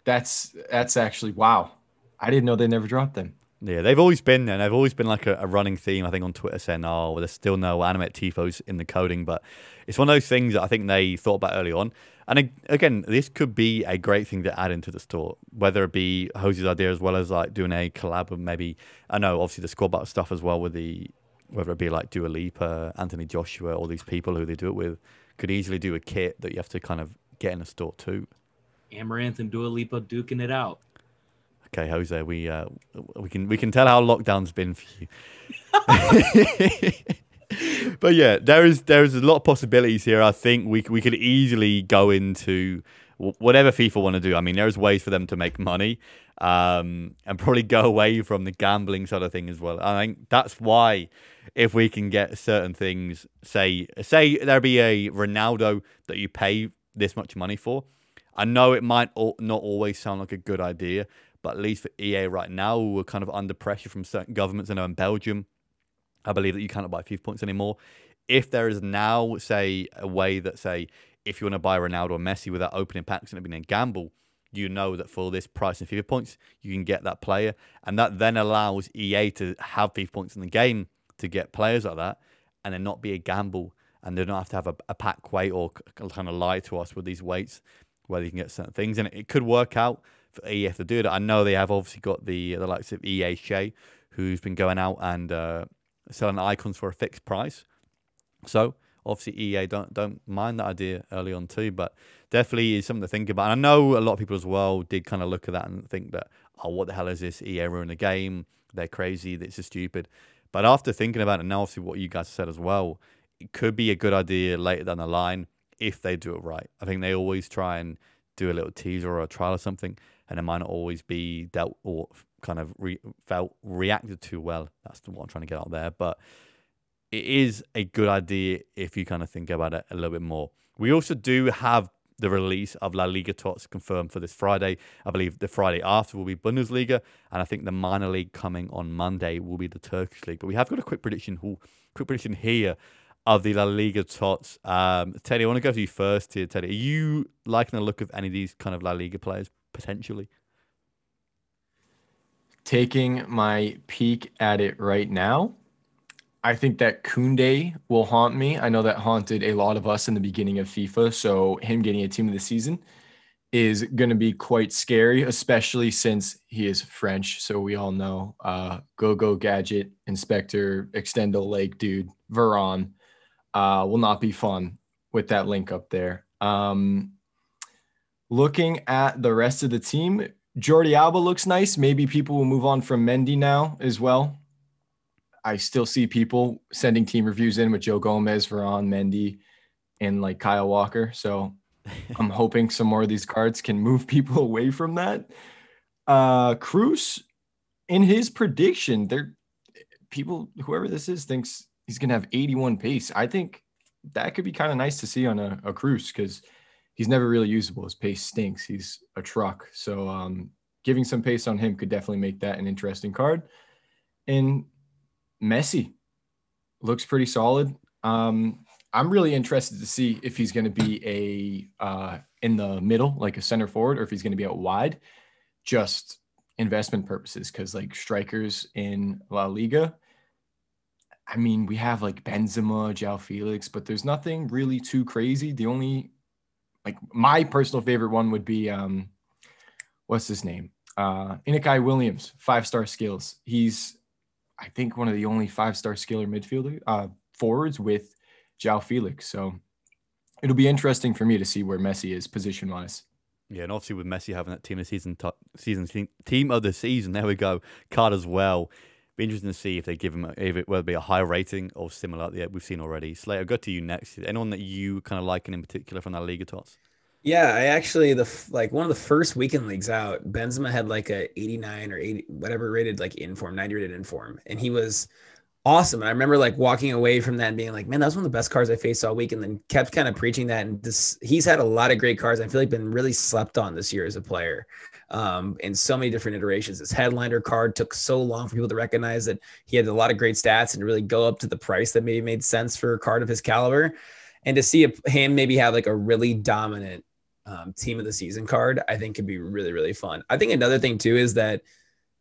That's that's actually, wow. I didn't know they never dropped them. Yeah, they've always been there. And they've always been like a, a running theme, I think, on Twitter saying, oh, well, there's still no animate T I F Os in the coding. But it's one of those things that I think they thought about early on. And again, this could be a great thing to add into the store, whether it be Jose's idea as well as like doing a collab with maybe, I know, obviously the squad stuff as well with the, whether it be like Dua Lipa, Anthony Joshua, all these people who they do it with, could easily do a kit that you have to kind of get in a store too. Amaranth and Dua Lipa duking it out. Okay, Jose, we uh, we can we can tell how lockdown's been for you. But yeah, there is there is a lot of possibilities here. I think we we could easily go into whatever FIFA want to do. I mean, there is ways for them to make money, um, and probably go away from the gambling sort of thing as well. I think that's why if we can get certain things, say say there be a Ronaldo that you pay this much money for. I know it might not always sound like a good idea, but at least for E A right now, we're kind of under pressure from certain governments. I know in Belgium, I believe that you cannot buy FIFA points anymore. If there is now, say, a way that, say, if you want to buy Ronaldo or Messi without opening packs and it being a gamble, you know that for this price in FIFA points, you can get that player. And that then allows E A to have FIFA points in the game to get players like that and then not be a gamble. And they don't have to have a, a pack weight or kind of lie to us with these weights, whether you can get certain things. And it could work out for E A to do that. I know they have obviously got the the likes of E A Shea, who's been going out and uh, selling icons for a fixed price. So obviously E A don't don't mind that idea early on too, but definitely is something to think about. And I know a lot of people as well did kind of look at that and think that, oh, what the hell is this? E A ruined the game. They're crazy. This is stupid. But after thinking about it now, obviously what you guys said as well, it could be a good idea later down the line if they do it right. I think they always try and do a little teaser or a trial or something, and it might not always be dealt or kind of re- felt reacted to well. That's what I'm trying to get out there. But it is a good idea if you kind of think about it a little bit more. We also do have the release of La Liga Tots confirmed for this Friday. I believe the Friday after will be Bundesliga, and I think the minor league coming on Monday will be the Turkish league. But we have got a quick prediction, quick prediction here of the La Liga Tots. Um, Teddy, I want to go to you first here, Teddy. Are you liking the look of any of these kind of La Liga players, potentially? Taking my peek at it right now, I think that Koundé will haunt me. I know that haunted a lot of us in the beginning of FIFA, so him getting a team of the season is going to be quite scary, especially since he is French. So we all know uh, Go-Go Gadget, Inspector, Extendo Lake, dude, Varane. Uh, will not be fun with that link up there. Um, looking at the rest of the team, Jordi Alba looks nice. Maybe people will move on from Mendy now as well. I still see people sending team reviews in with Joe Gomez, Varane, Mendy, and like Kyle Walker. So I'm hoping some more of these cards can move people away from that. Uh, Cruz, in his prediction, there people, whoever this is, thinks he's going to have eighty-one pace. I think that could be kind of nice to see on a, a Cruz, because he's never really usable. His pace stinks. He's a truck. So um, giving some pace on him could definitely make that an interesting card. And Messi looks pretty solid. Um, I'm really interested to see if he's going to be a uh, in the middle, like a center forward, or if he's going to be out wide, just investment purposes. Because like strikers in La Liga, I mean, we have like Benzema, Joao Felix, but there's nothing really too crazy. The only, like my personal favorite one would be, um, what's his name? Uh, Iñaki Williams, five-star skills. He's, I think, one of the only five-star skiller midfielder uh, forwards with Joao Felix. So it'll be interesting for me to see where Messi is position-wise. Yeah, and obviously with Messi having that team of the season, t- season team, team of the season, there we go, card as well. Be interesting to see if they give him, if it, whether it be a high rating or similar that yeah, we've seen already. Slater, I'll go to you next. Anyone that you kind of like in particular from that Liga Tots? Yeah, I actually, the like one of the first weekend leagues out, Benzema had like a eighty-nine or eighty, whatever rated, like inform, ninety rated inform. And he was awesome. And I remember like walking away from that and being like, man, that was one of the best cars I faced all week. And then kept kind of preaching that. And this, he's had a lot of great cars. I feel like been really slept on this year as a player. Um, in so many different iterations, his headliner card took so long for people to recognize that he had a lot of great stats and really go up to the price that maybe made sense for a card of his caliber, and to see him maybe have like a really dominant um, team of the season card, I think could be really, really fun. I think another thing too, is that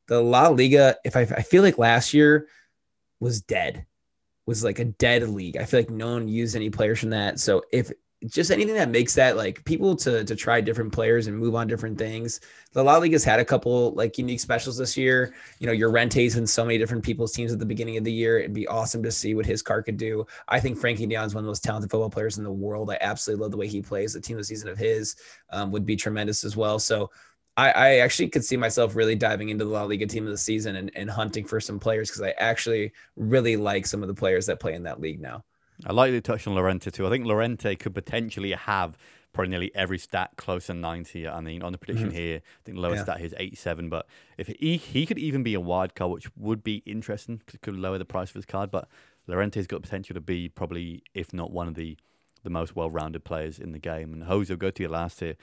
the La Liga, if I, I feel like last year was dead, was like a dead league. I feel like no one used any players from that. So if just anything that makes that like people to to try different players and move on different things. The La Liga has had a couple like unique specials this year. You know, your Rente's and so many different people's teams at the beginning of the year. It'd be awesome to see what his card could do. I think Frankie De Jong is one of the most talented football players in the world. I absolutely love the way he plays. The team of the season of his um, would be tremendous as well. So I, I actually could see myself really diving into the La Liga team of the season and, and hunting for some players because I actually really like some of the players that play in that league now. I like to touch on Lorente too. I think Lorente could potentially have probably nearly every stat close to ninety. I mean, on the prediction mm-hmm. here, I think the lowest yeah. stat here is eighty-seven. But if he he could even be a wild card, which would be interesting because it could lower the price of his card. But Lorente's got potential to be probably, if not one of the, the most well-rounded players in the game. And Jose, will go to your last here.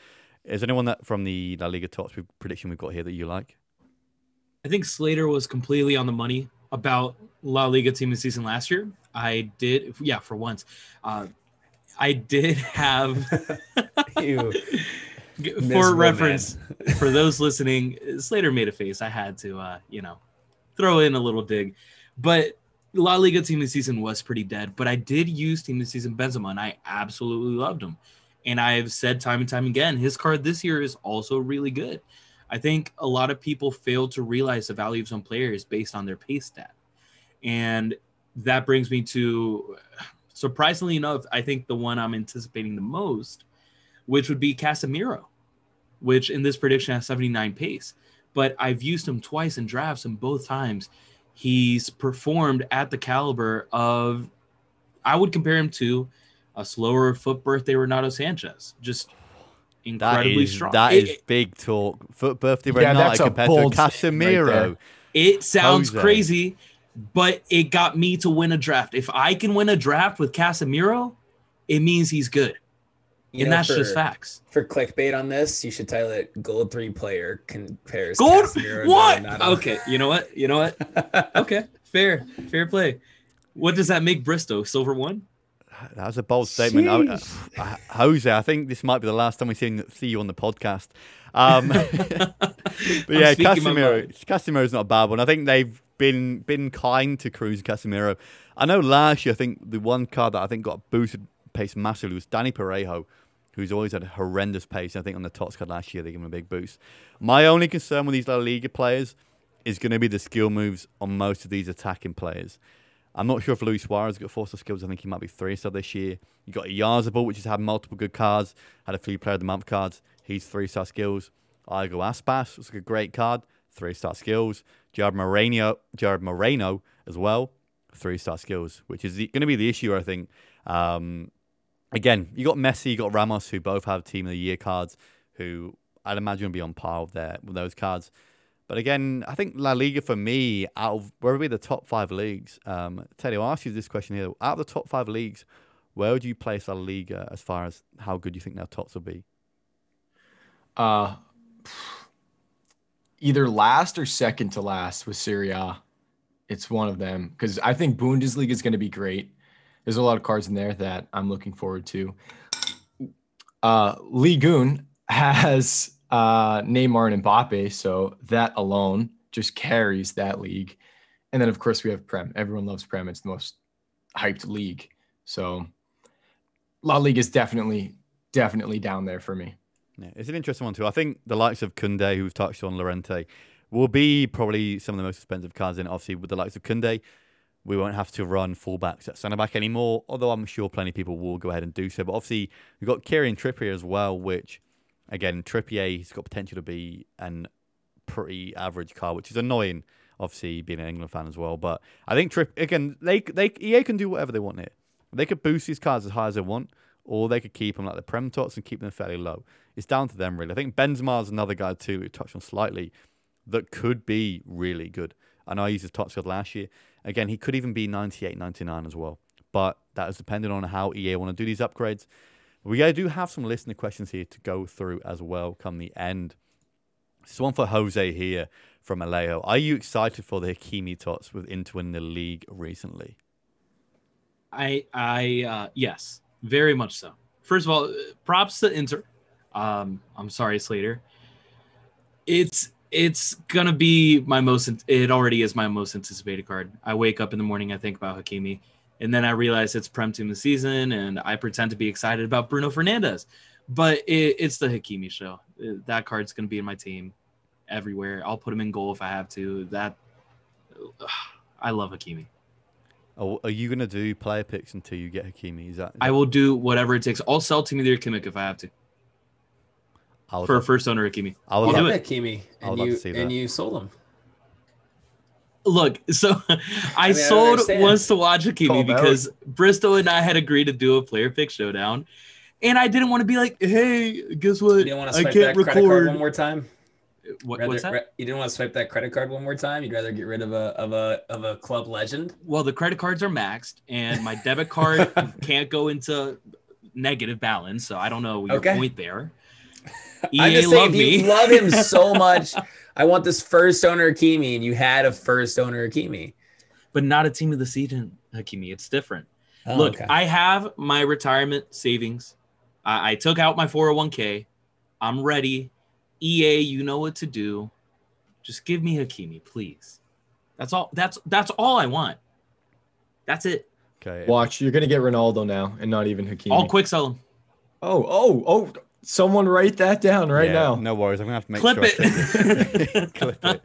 Is anyone that from the La Liga Tops prediction we've got here that you like? I think Slater was completely on the money about La Liga team of the season last year. I did, yeah, for once. Uh, I did have, Ew. for reference, for those listening, Slater made a face. I had to, uh, you know, throw in a little dig. But La Liga team of the season was pretty dead. But I did use team of the season Benzema, and I absolutely loved him. And I've said time and time again, his card this year is also really good. I think a lot of people fail to realize the value of some players based on their pace stat. And that brings me to, surprisingly enough, I think the one I'm anticipating the most, which would be Casemiro, which in this prediction has seventy-nine pace. But I've used him twice in drafts, and both times he's performed at the caliber of, I would compare him to a slower foot birthday Renato Sanches. Just incredibly that is, strong. That it, is big talk. Foot birthday yeah, Renato compared to Casemiro. Right, it sounds Jose. Crazy. But it got me to win a draft. If I can win a draft with Casemiro, it means he's good. You and know, that's for, just facts. For clickbait on this, you should title it Gold three Player Compares Gold? Casemiro. What? Okay, you know what? You know what? Okay, fair. Fair play. What does that make Bristow? Silver one? That was a bold statement. I, I, I, Jose, I think this might be the last time we see, see you on the podcast. Um, but yeah, Casemiro, Casemiro's not a bad one. I think they've Been been kind to Cruz Casemiro. I know last year, I think the one card that I think got boosted pace massively was Danny Parejo, who's always had a horrendous pace. I think on the Tots card last year, they gave him a big boost. My only concern with these La Liga players is going to be the skill moves on most of these attacking players. I'm not sure if Luis Suarez got four-star skills. I think he might be three-star this year. You got Yarzabal, which has had multiple good cards, had a few Player of the Month cards. He's three-star skills. Iago Aspas was a great card, three-star skills. Gerard Moreno, Gerard Moreno as well, three-star skills, which is going to be the issue, I think. Um, again, you got Messi, you got Ramos, who both have Team of the Year cards, who I'd imagine will be on par with, their, with those cards. But again, I think La Liga for me, out of where would the top five leagues? Um, Teddy, I'll ask you this question here. Out of the top five leagues, where would you place La Liga as far as how good you think their Tots will be? Uh, either last or second to last with Serie A. It's one of them, because I think Bundesliga is going to be great. There's a lot of cards in there that I'm looking forward to. Uh, Ligue one has uh, Neymar and Mbappe, so that alone just carries that league. And then, of course, we have Prem. Everyone loves Prem. It's the most hyped league. So La Liga is definitely, definitely down there for me. Yeah, it's an interesting one, too. I think the likes of Koundé, who we've touched on, Lorente, will be probably some of the most expensive cards in it. Obviously, with the likes of Koundé, we won't have to run fullbacks at centre-back anymore, although I'm sure plenty of people will go ahead and do so. But obviously, we've got Kieran Trippier as well, which, again, Trippier has got potential to be an pretty average card, which is annoying, obviously, being an England fan as well. But I think, Tripp, again, they they E A can do whatever they want here. They could boost these cards as high as they want, or they could keep them like the Prem tots and keep them fairly low. It's down to them, really. I think Benzema's another guy, too, we touched on slightly, that could be really good. I know I used his top squad last year. Again, he could even be ninety-eight, ninety-nine as well. But that is dependent on how E A want to do these upgrades. We do have some listener questions here to go through as well come the end. This is one for Jose here from Alejo. Are you excited for the Hakimi tots with Inter winning the league recently? I, I, uh, yes, very much so. First of all, props to Inter. Um, I'm sorry, Slater. It's... It's going to be my most, it already is my most anticipated card. I wake up in the morning, I think about Hakimi, and then I realize it's Prem Team of the season, and I pretend to be excited about Bruno Fernandes. But it, it's the Hakimi show. That card's going to be in my team everywhere. I'll put him in goal if I have to. That, ugh, I love Hakimi. Oh, are you going to do player picks until you get Hakimi? Is that, is I will do whatever it takes. I'll sell Timothy or Kimmich if I have to. I'll for a first owner Hakimi. I'll do it. Hakimi, and you and you sold him. Look, so I, I mean, sold I once to watch Hakimi Call because out. Bristol and I had agreed to do a player pick showdown, and I didn't want to be like, "Hey, guess what? You didn't want to swipe I can't that record. Credit card one more time." What, rather, what's that? Re- you didn't want to swipe that credit card one more time. You'd rather get rid of a of a of a club legend. Well, the credit cards are maxed, and my debit card can't go into negative balance, so I don't know your okay. point there. E A I'm just saying, if you me. love him so much, I want this first owner Hakimi, and you had a first owner Hakimi. But not a team of the season Hakimi. It's different. Oh, Look, okay. I have my retirement savings. I-, I took out my four oh one k. I'm ready. E A, you know what to do. Just give me Hakimi, please. That's all. That's that's all I want. That's it. Okay. Watch, you're gonna get Ronaldo now, and not even Hakimi. I'll quick sell him. Oh, oh, oh. Someone write that down right yeah, now. No worries. I'm going to have to make Clip sure it. I it. Clip it.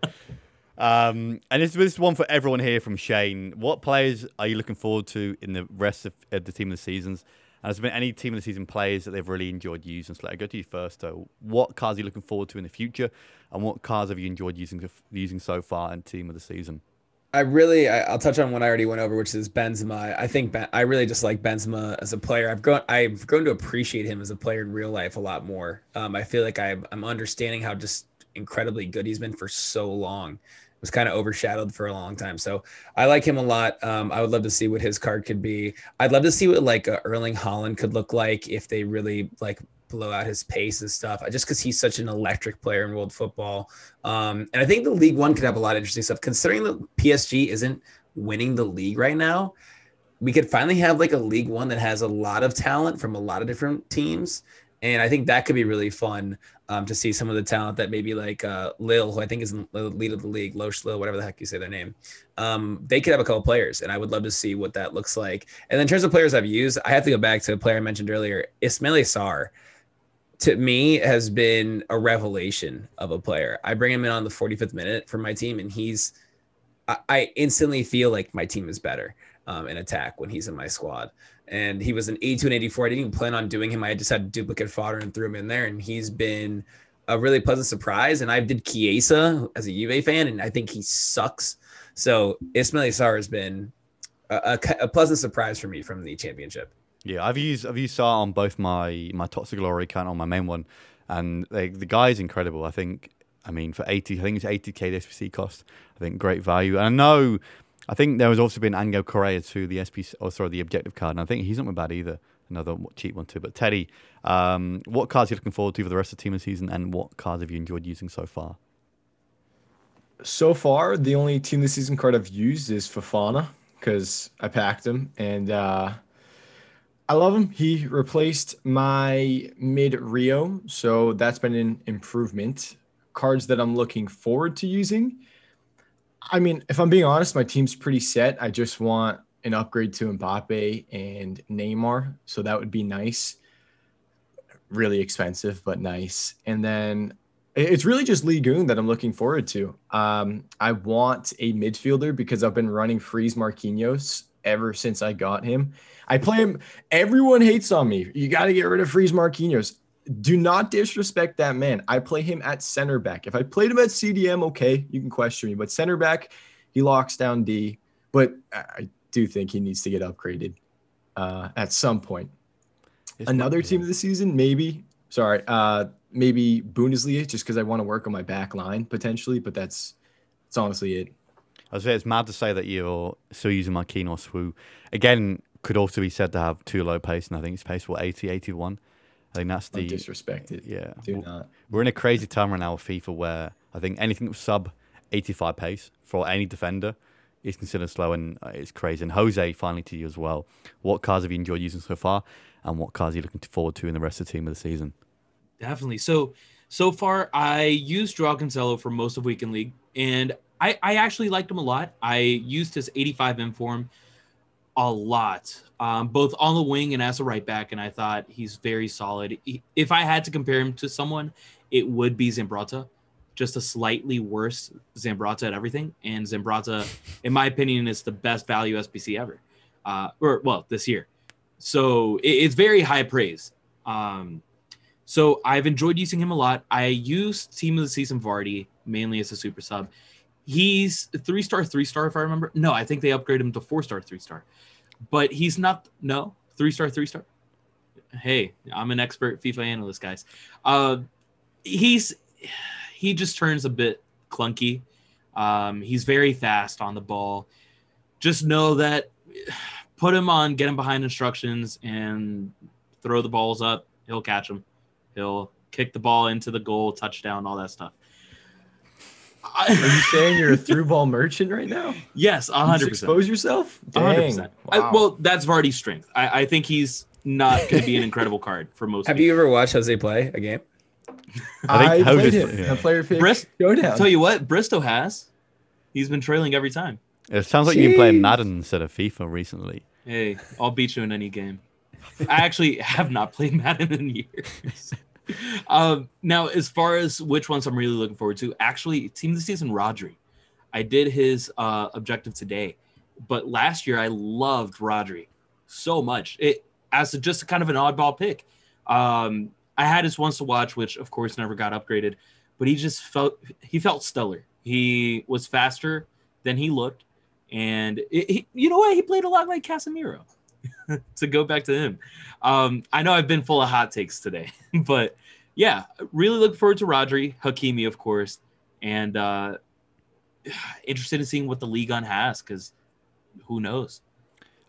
Um, and this, this is one for everyone here from Shane. What players are you looking forward to in the rest of, of the team of the seasons? And has there been any team of the season players that they've really enjoyed using? So, like, I go to you first, though. What cars are you looking forward to in the future? And what cars have you enjoyed using using so far in team of the season? I really, I, I'll touch on one I already went over, which is Benzema. I think ben, I really just like Benzema as a player. I've grown, I've grown to appreciate him as a player in real life a lot more. Um, I feel like I'm, I'm understanding how just incredibly good he's been for so long. It was kind of overshadowed for a long time. So I like him a lot. Um, I would love to see what his card could be. I'd love to see what like uh, Erling Haaland could look like if they really like blow out his pace and stuff, just because he's such an electric player in world football. Um, and I think the League One could have a lot of interesting stuff. Considering that P S G isn't winning the league right now, we could finally have like a League One that has a lot of talent from a lot of different teams. And I think that could be really fun um, to see some of the talent that maybe like uh, Lille, who I think is the lead of the league, Losh Lille, whatever the heck you say their name. Um, they could have a couple players, and I would love to see what that looks like. And in terms of players I've used, I have to go back to a player I mentioned earlier, Ismaïla Sarr. To me, has been a revelation of a player. I bring him in on the forty-fifth minute for my team, and he's I, I instantly feel like my team is better um, in attack when he's in my squad. And he was an eighty-two and eighty-four. I didn't even plan on doing him. I just had duplicate fodder and threw him in there, and he's been a really pleasant surprise. And I did Chiesa as a Juve fan, and I think he sucks. So Ismaïla Sarr has been a, a, a pleasant surprise for me from the championship. Yeah, I've used I've used Sarr on both my my Toxic Glory account on my main one, and they, the guy is incredible. I think I mean for eighty, I think it's eighty k the S P C cost. I think great value. And I know I think there has also been Angel Correa to the S P C, oh, sorry, the objective card, and I think he's not bad either. Another cheap one too. But Teddy, um, what cards are you looking forward to for the rest of the team this season, and what cards have you enjoyed using so far? So far, the only team this season card I've used is Fofana, because I packed him, and uh, I love him. He replaced my mid-Rio, so that's been an improvement. Cards that I'm looking forward to using, I mean, if I'm being honest, my team's pretty set. I just want an upgrade to Mbappe and Neymar, so that would be nice. Really expensive, but nice. And then it's really just Ligue one that I'm looking forward to. Um, I want a midfielder because I've been running freeze Marquinhos ever since I got him. I play him. Everyone hates on me. You got to get rid of freeze Marquinhos. Do not disrespect that man. I play him at center back. If I played him at C D M, okay, you can question me. But center back, he locks down D. But I do think he needs to get upgraded uh, at some point. It's Another team of the season, maybe. Sorry, uh, maybe Bundesliga, just because I want to work on my back line potentially. But that's that's honestly it. I was saying it's mad to say that you're still using Marquinhos, who again could also be said to have too low pace, and I think his pace was eighty, eighty-one. I think that's the... disrespected. Yeah. Do not. We're in a crazy time right now with FIFA where I think anything that's sub eighty-five pace for any defender is considered slow, and it's crazy. And Jose, finally to you as well. What cars have you enjoyed using so far, and what cars are you looking forward to in the rest of the team of the season? Definitely. So, so far, I used Joao Cancelo for most of Weekend League, and I, I actually liked him a lot. I used his eighty-five in form a lot, um, both on the wing and as a right back, and I thought he's very solid. He, if I had to compare him to someone, it would be Zambrotta, just a slightly worse Zambrotta at everything. And Zambrotta, in my opinion, is the best value S B C ever, uh, or well, this year. So it, it's very high praise. Um, so I've enjoyed using him a lot. I used Team of the Season Vardy mainly as a super sub. He's three-star, three-star, if I remember. No, I think they upgraded him to four-star, three-star. But he's not, no, three-star, three-star. Hey, I'm an expert FIFA analyst, guys. Uh, he's he just turns a bit clunky. Um, he's very fast on the ball. Just know that put him on, get him behind instructions, and throw the balls up. He'll catch them. He'll kick the ball into the goal, touchdown, all that stuff. Are you saying you're a through ball merchant right now? Yes, one hundred percent. You expose yourself? Dang. one hundred percent. Wow. I, well, that's Vardy's strength. I, I think he's not going to be an incredible card for most Have people. You ever watched Jose play a game? I, I played him. Yeah. A player pick. Brist- I'll tell you what, Bristow has. He's been trailing every time. It sounds like Jeez. You've been playing Madden instead of FIFA recently. Hey, I'll beat you in any game. I actually have not played Madden in years. Um, now, as far as which ones I'm really looking forward to, actually, team of the season, Rodri. I did his uh, objective today, but last year I loved Rodri so much. It as a, just kind of an oddball pick. Um, I had his once to watch, which of course never got upgraded, but he just felt he felt stellar. He was faster than he looked, and it, he, you know what? He played a lot like Casemiro. To go back to him, um, I know I've been full of hot takes today, but yeah, really look forward to Rodri, Hakimi, of course, and uh, interested in seeing what the league on has, because who knows?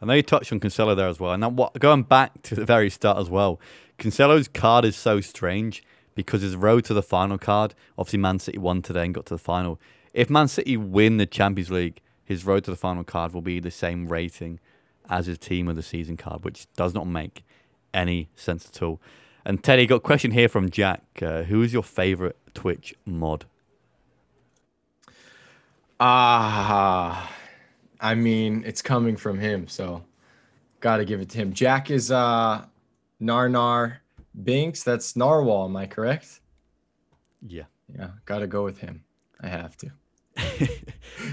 I know you touched on Cancelo there as well, and now what, going back to the very start as well, Cancelo's card is so strange because his road to the final card, obviously Man City won today and got to the final. If Man City win the Champions League, his road to the final card will be the same rating as his team of the season card, which does not make any sense at all. And Teddy, got a question here from Jack. Uh, who is your favorite Twitch mod? Ah, uh, I mean, it's coming from him, so got to give it to him. Jack is uh, Narnar Binks. That's Narwhal, am I correct? Yeah. Yeah, got to go with him. I have to.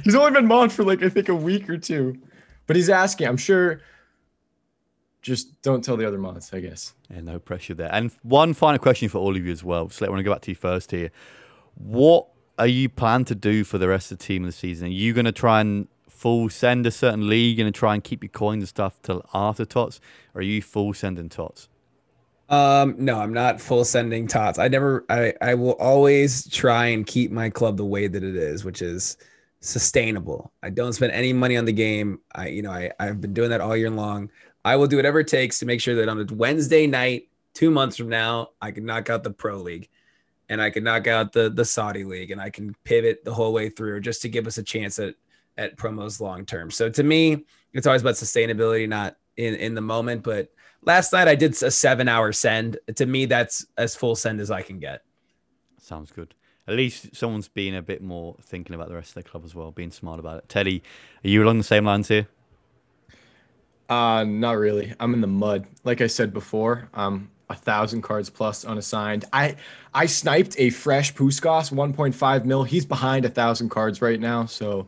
He's only been mod for like, I think, a week or two. But he's asking, I'm sure, just don't tell the other mods, I guess. Yeah, no pressure there. And one final question for all of you as well. So I want to go back to you first here. What are you planning to do for the rest of the team of the season? Are you going to try and full send a certain league? You're going to try and keep your coins and stuff till after Tots? Or are you full sending Tots? Um, no, I'm not full sending Tots. I never. I, I will always try and keep my club the way that it is, which is sustainable. I don't spend any money on the game. I, you know, I, I've been doing that all year long. I will do whatever it takes to make sure that on a Wednesday night, two months from now, I can knock out the Pro League and I can knock out the, the Saudi League, and I can pivot the whole way through just to give us a chance at, at promos long-term. So to me, it's always about sustainability, not in, in the moment. But last night I did a seven hour send. To me, that's as full send as I can get. Sounds good. At least someone's been a bit more thinking about the rest of their club as well, being smart about it. Teddy, are you along the same lines here? Uh, not really. I'm in the mud. Like I said before, um, a thousand cards plus unassigned. I I sniped a fresh Puskos, one point five mil. He's behind a thousand cards right now. So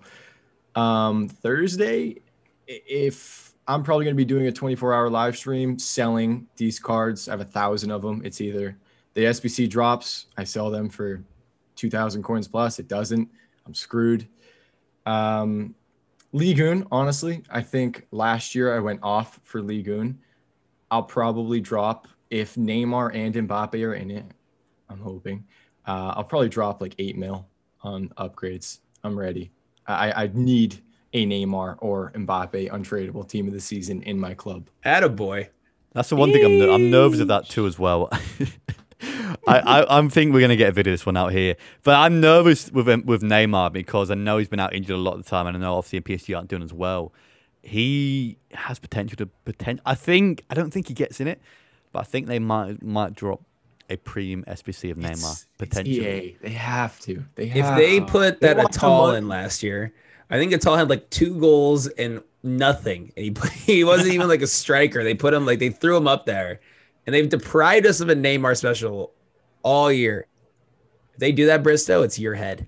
um, Thursday, if I'm probably going to be doing a twenty-four hour live stream selling these cards, I have a thousand of them. It's either the S B C drops, I sell them for two thousand coins plus. It doesn't, I'm screwed. Um, Ligoon, honestly, I think last year I went off for Ligoon. I'll probably drop, if Neymar and Mbappe are in it, I'm hoping, uh, I'll probably drop like eight mil on upgrades. I'm ready. I, I need a Neymar or Mbappe untradeable team of the season in my club. Attaboy. That's the one Eesh. thing I'm, I'm nervous of that too as well. I, I I'm think we're going to get a video of this one out here. But I'm nervous with with Neymar because I know he's been out injured a lot of the time, and I know obviously P S G aren't doing as well. He has potential to potent. I think I don't think he gets in it, but I think they might might drop a premium S B C of Neymar it's, potentially. It's E A. They have to. They have. If they put that they Atal in last year, I think Atal had like two goals and nothing, and he put, he wasn't even like a striker. They put him like they threw him up there, and they've deprived us of a Neymar special all year. If they do that, Bristow, it's your head.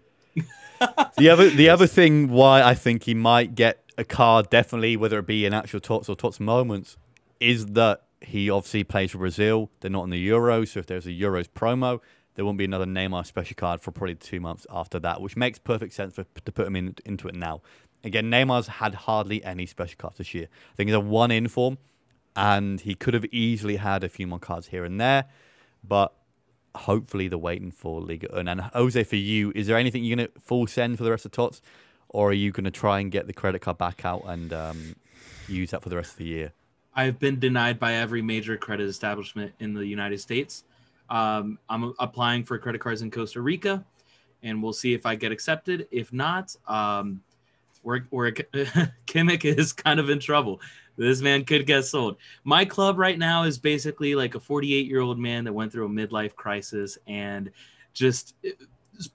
the other the other thing why I think he might get a card, definitely, whether it be in actual Tots or Tots moments, is that he obviously plays for Brazil. They're not in the Euros, so if there's a Euros promo, there won't be another Neymar special card for probably two months after that, which makes perfect sense for, to put him in, into it now. Again, Neymar's had hardly any special cards this year. I think he's a one-in form, and he could have easily had a few more cards here and there, but hopefully they're waiting for Liga. And, and Jose, for you, is there anything you're going to full send for the rest of Tots, or are you going to try and get the credit card back out and um, use that for the rest of the year? I've been denied by every major credit establishment in the United States. Um, I'm applying for credit cards in Costa Rica, and we'll see if I get accepted. If not, um, we're, we're Kimmich is kind of in trouble. This man could get sold. My club right now is basically like a forty-eight-year-old man that went through a midlife crisis and just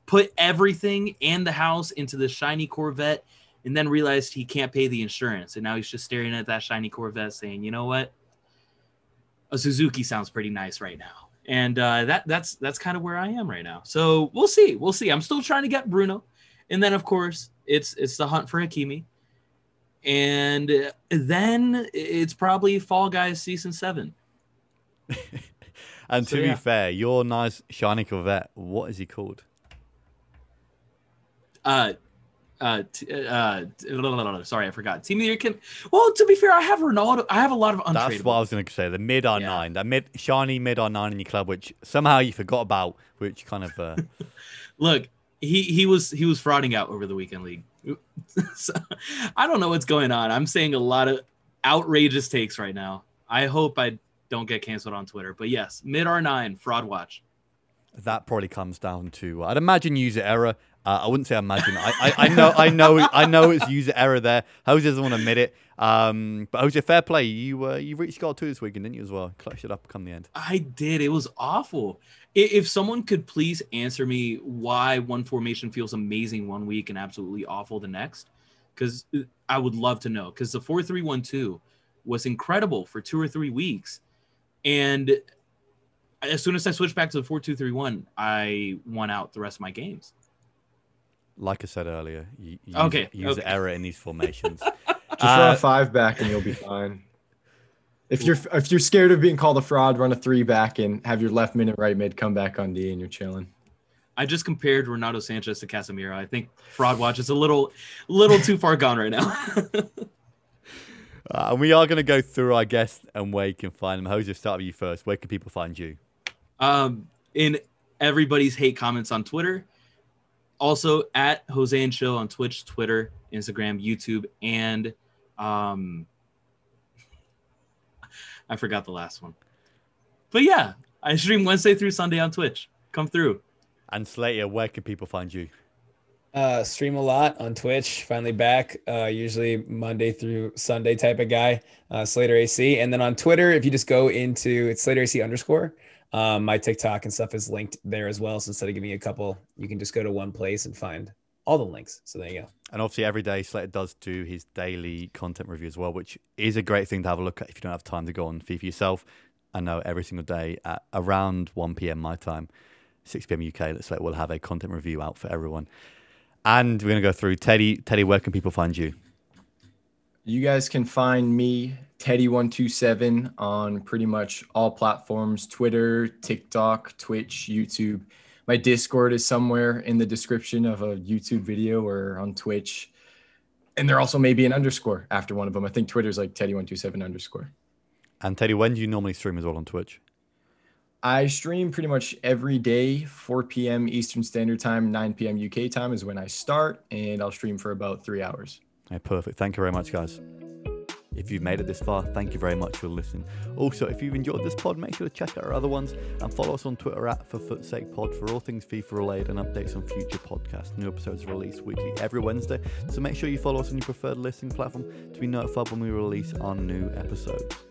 put everything and the house into this shiny Corvette and then realized he can't pay the insurance. And now he's just staring at that shiny Corvette saying, you know what? A Suzuki sounds pretty nice right now. And uh, that that's that's kind of where I am right now. So we'll see. We'll see. I'm still trying to get Bruno. And then, of course, it's it's the hunt for Hakimi. And then it's probably Fall Guys season seven. and so, to yeah. be fair, your nice shiny Corvette, what is he called? Uh, uh, t- uh. T- sorry, I forgot. Team of the Year can. Well, to be fair, I have Ronaldo. I have a lot of untradeable. That's what I was going to say. The mid R nine, yeah. that mid shiny mid R nine in your club, which somehow you forgot about, which kind of. Uh... Look, he he was he was frauding out over the weekend league. So, I don't know what's going on. I'm saying a lot of outrageous takes right now. I hope I don't get canceled on Twitter. But yes, mid R nine, fraud watch. That probably comes down to, uh, I'd imagine user error. Uh, I wouldn't say imagine. I, I, I know I know, I know. it's user error there. Jose doesn't want to admit it. Um, but Jose, fair play. You uh, you reached goal two this weekend, didn't you, as well? Clutched it up come the end. I did. It was awful. If someone could please answer me why one formation feels amazing one week and absolutely awful the next, because I would love to know. Because the four three one two was incredible for two or three weeks. And as soon as I switched back to the four two three one, I won out the rest of my games. Like I said earlier, you use, okay, use okay. error in these formations. Just uh, run a five back and you'll be fine. If you're if you're scared of being called a fraud, run a three back and have your left mid and right mid come back on D and you're chilling. I just compared Renato Sanches to Casemiro. I think fraud watch is a little little too far gone right now. And uh, we are going to go through our guests and where you can find them. Jose, start with you first. Where can people find you? Um, in everybody's hate comments on Twitter. Also at Jose Enchil on Twitch, Twitter, Instagram, YouTube, and um, I forgot the last one. But yeah, I stream Wednesday through Sunday on Twitch. Come through. And Slater, where can people find you? Uh, stream a lot on Twitch. Finally back. Uh, usually Monday through Sunday type of guy. Uh, Slater A C, and then on Twitter, if you just go into it's Slater A C underscore. Um, my TikTok and stuff is linked there as well. So instead of giving you a couple, you can just go to one place and find all the links. So there you go. And obviously every day Slater does do his daily content review as well, which is a great thing to have a look at if you don't have time to go on FIFA yourself. I know every single day at around one p.m. my time, six p.m. U K, let's Slater will have a content review out for everyone. And we're going to go through Teddy. Teddy, where can people find you? You guys can find me, Teddy one two seven, on pretty much all platforms, Twitter, TikTok, Twitch, YouTube. My Discord is somewhere in the description of a YouTube video or on Twitch. And there also may be an underscore after one of them. I think Twitter's like Teddy one two seven underscore. And Teddy, when do you normally stream as well on Twitch? I stream pretty much every day, four p.m. Eastern Standard Time, nine p.m. U K time is when I start, and I'll stream for about three hours. Yeah, perfect. Thank you very much, guys. If you've made it this far, thank you very much for listening. Also, if you've enjoyed this pod, make sure to check out our other ones and follow us on Twitter at For Foot Sake Pod for all things FIFA related and updates on future podcasts. New episodes are released weekly every Wednesday, so make sure you follow us on your preferred listening platform to be notified when we release our new episodes.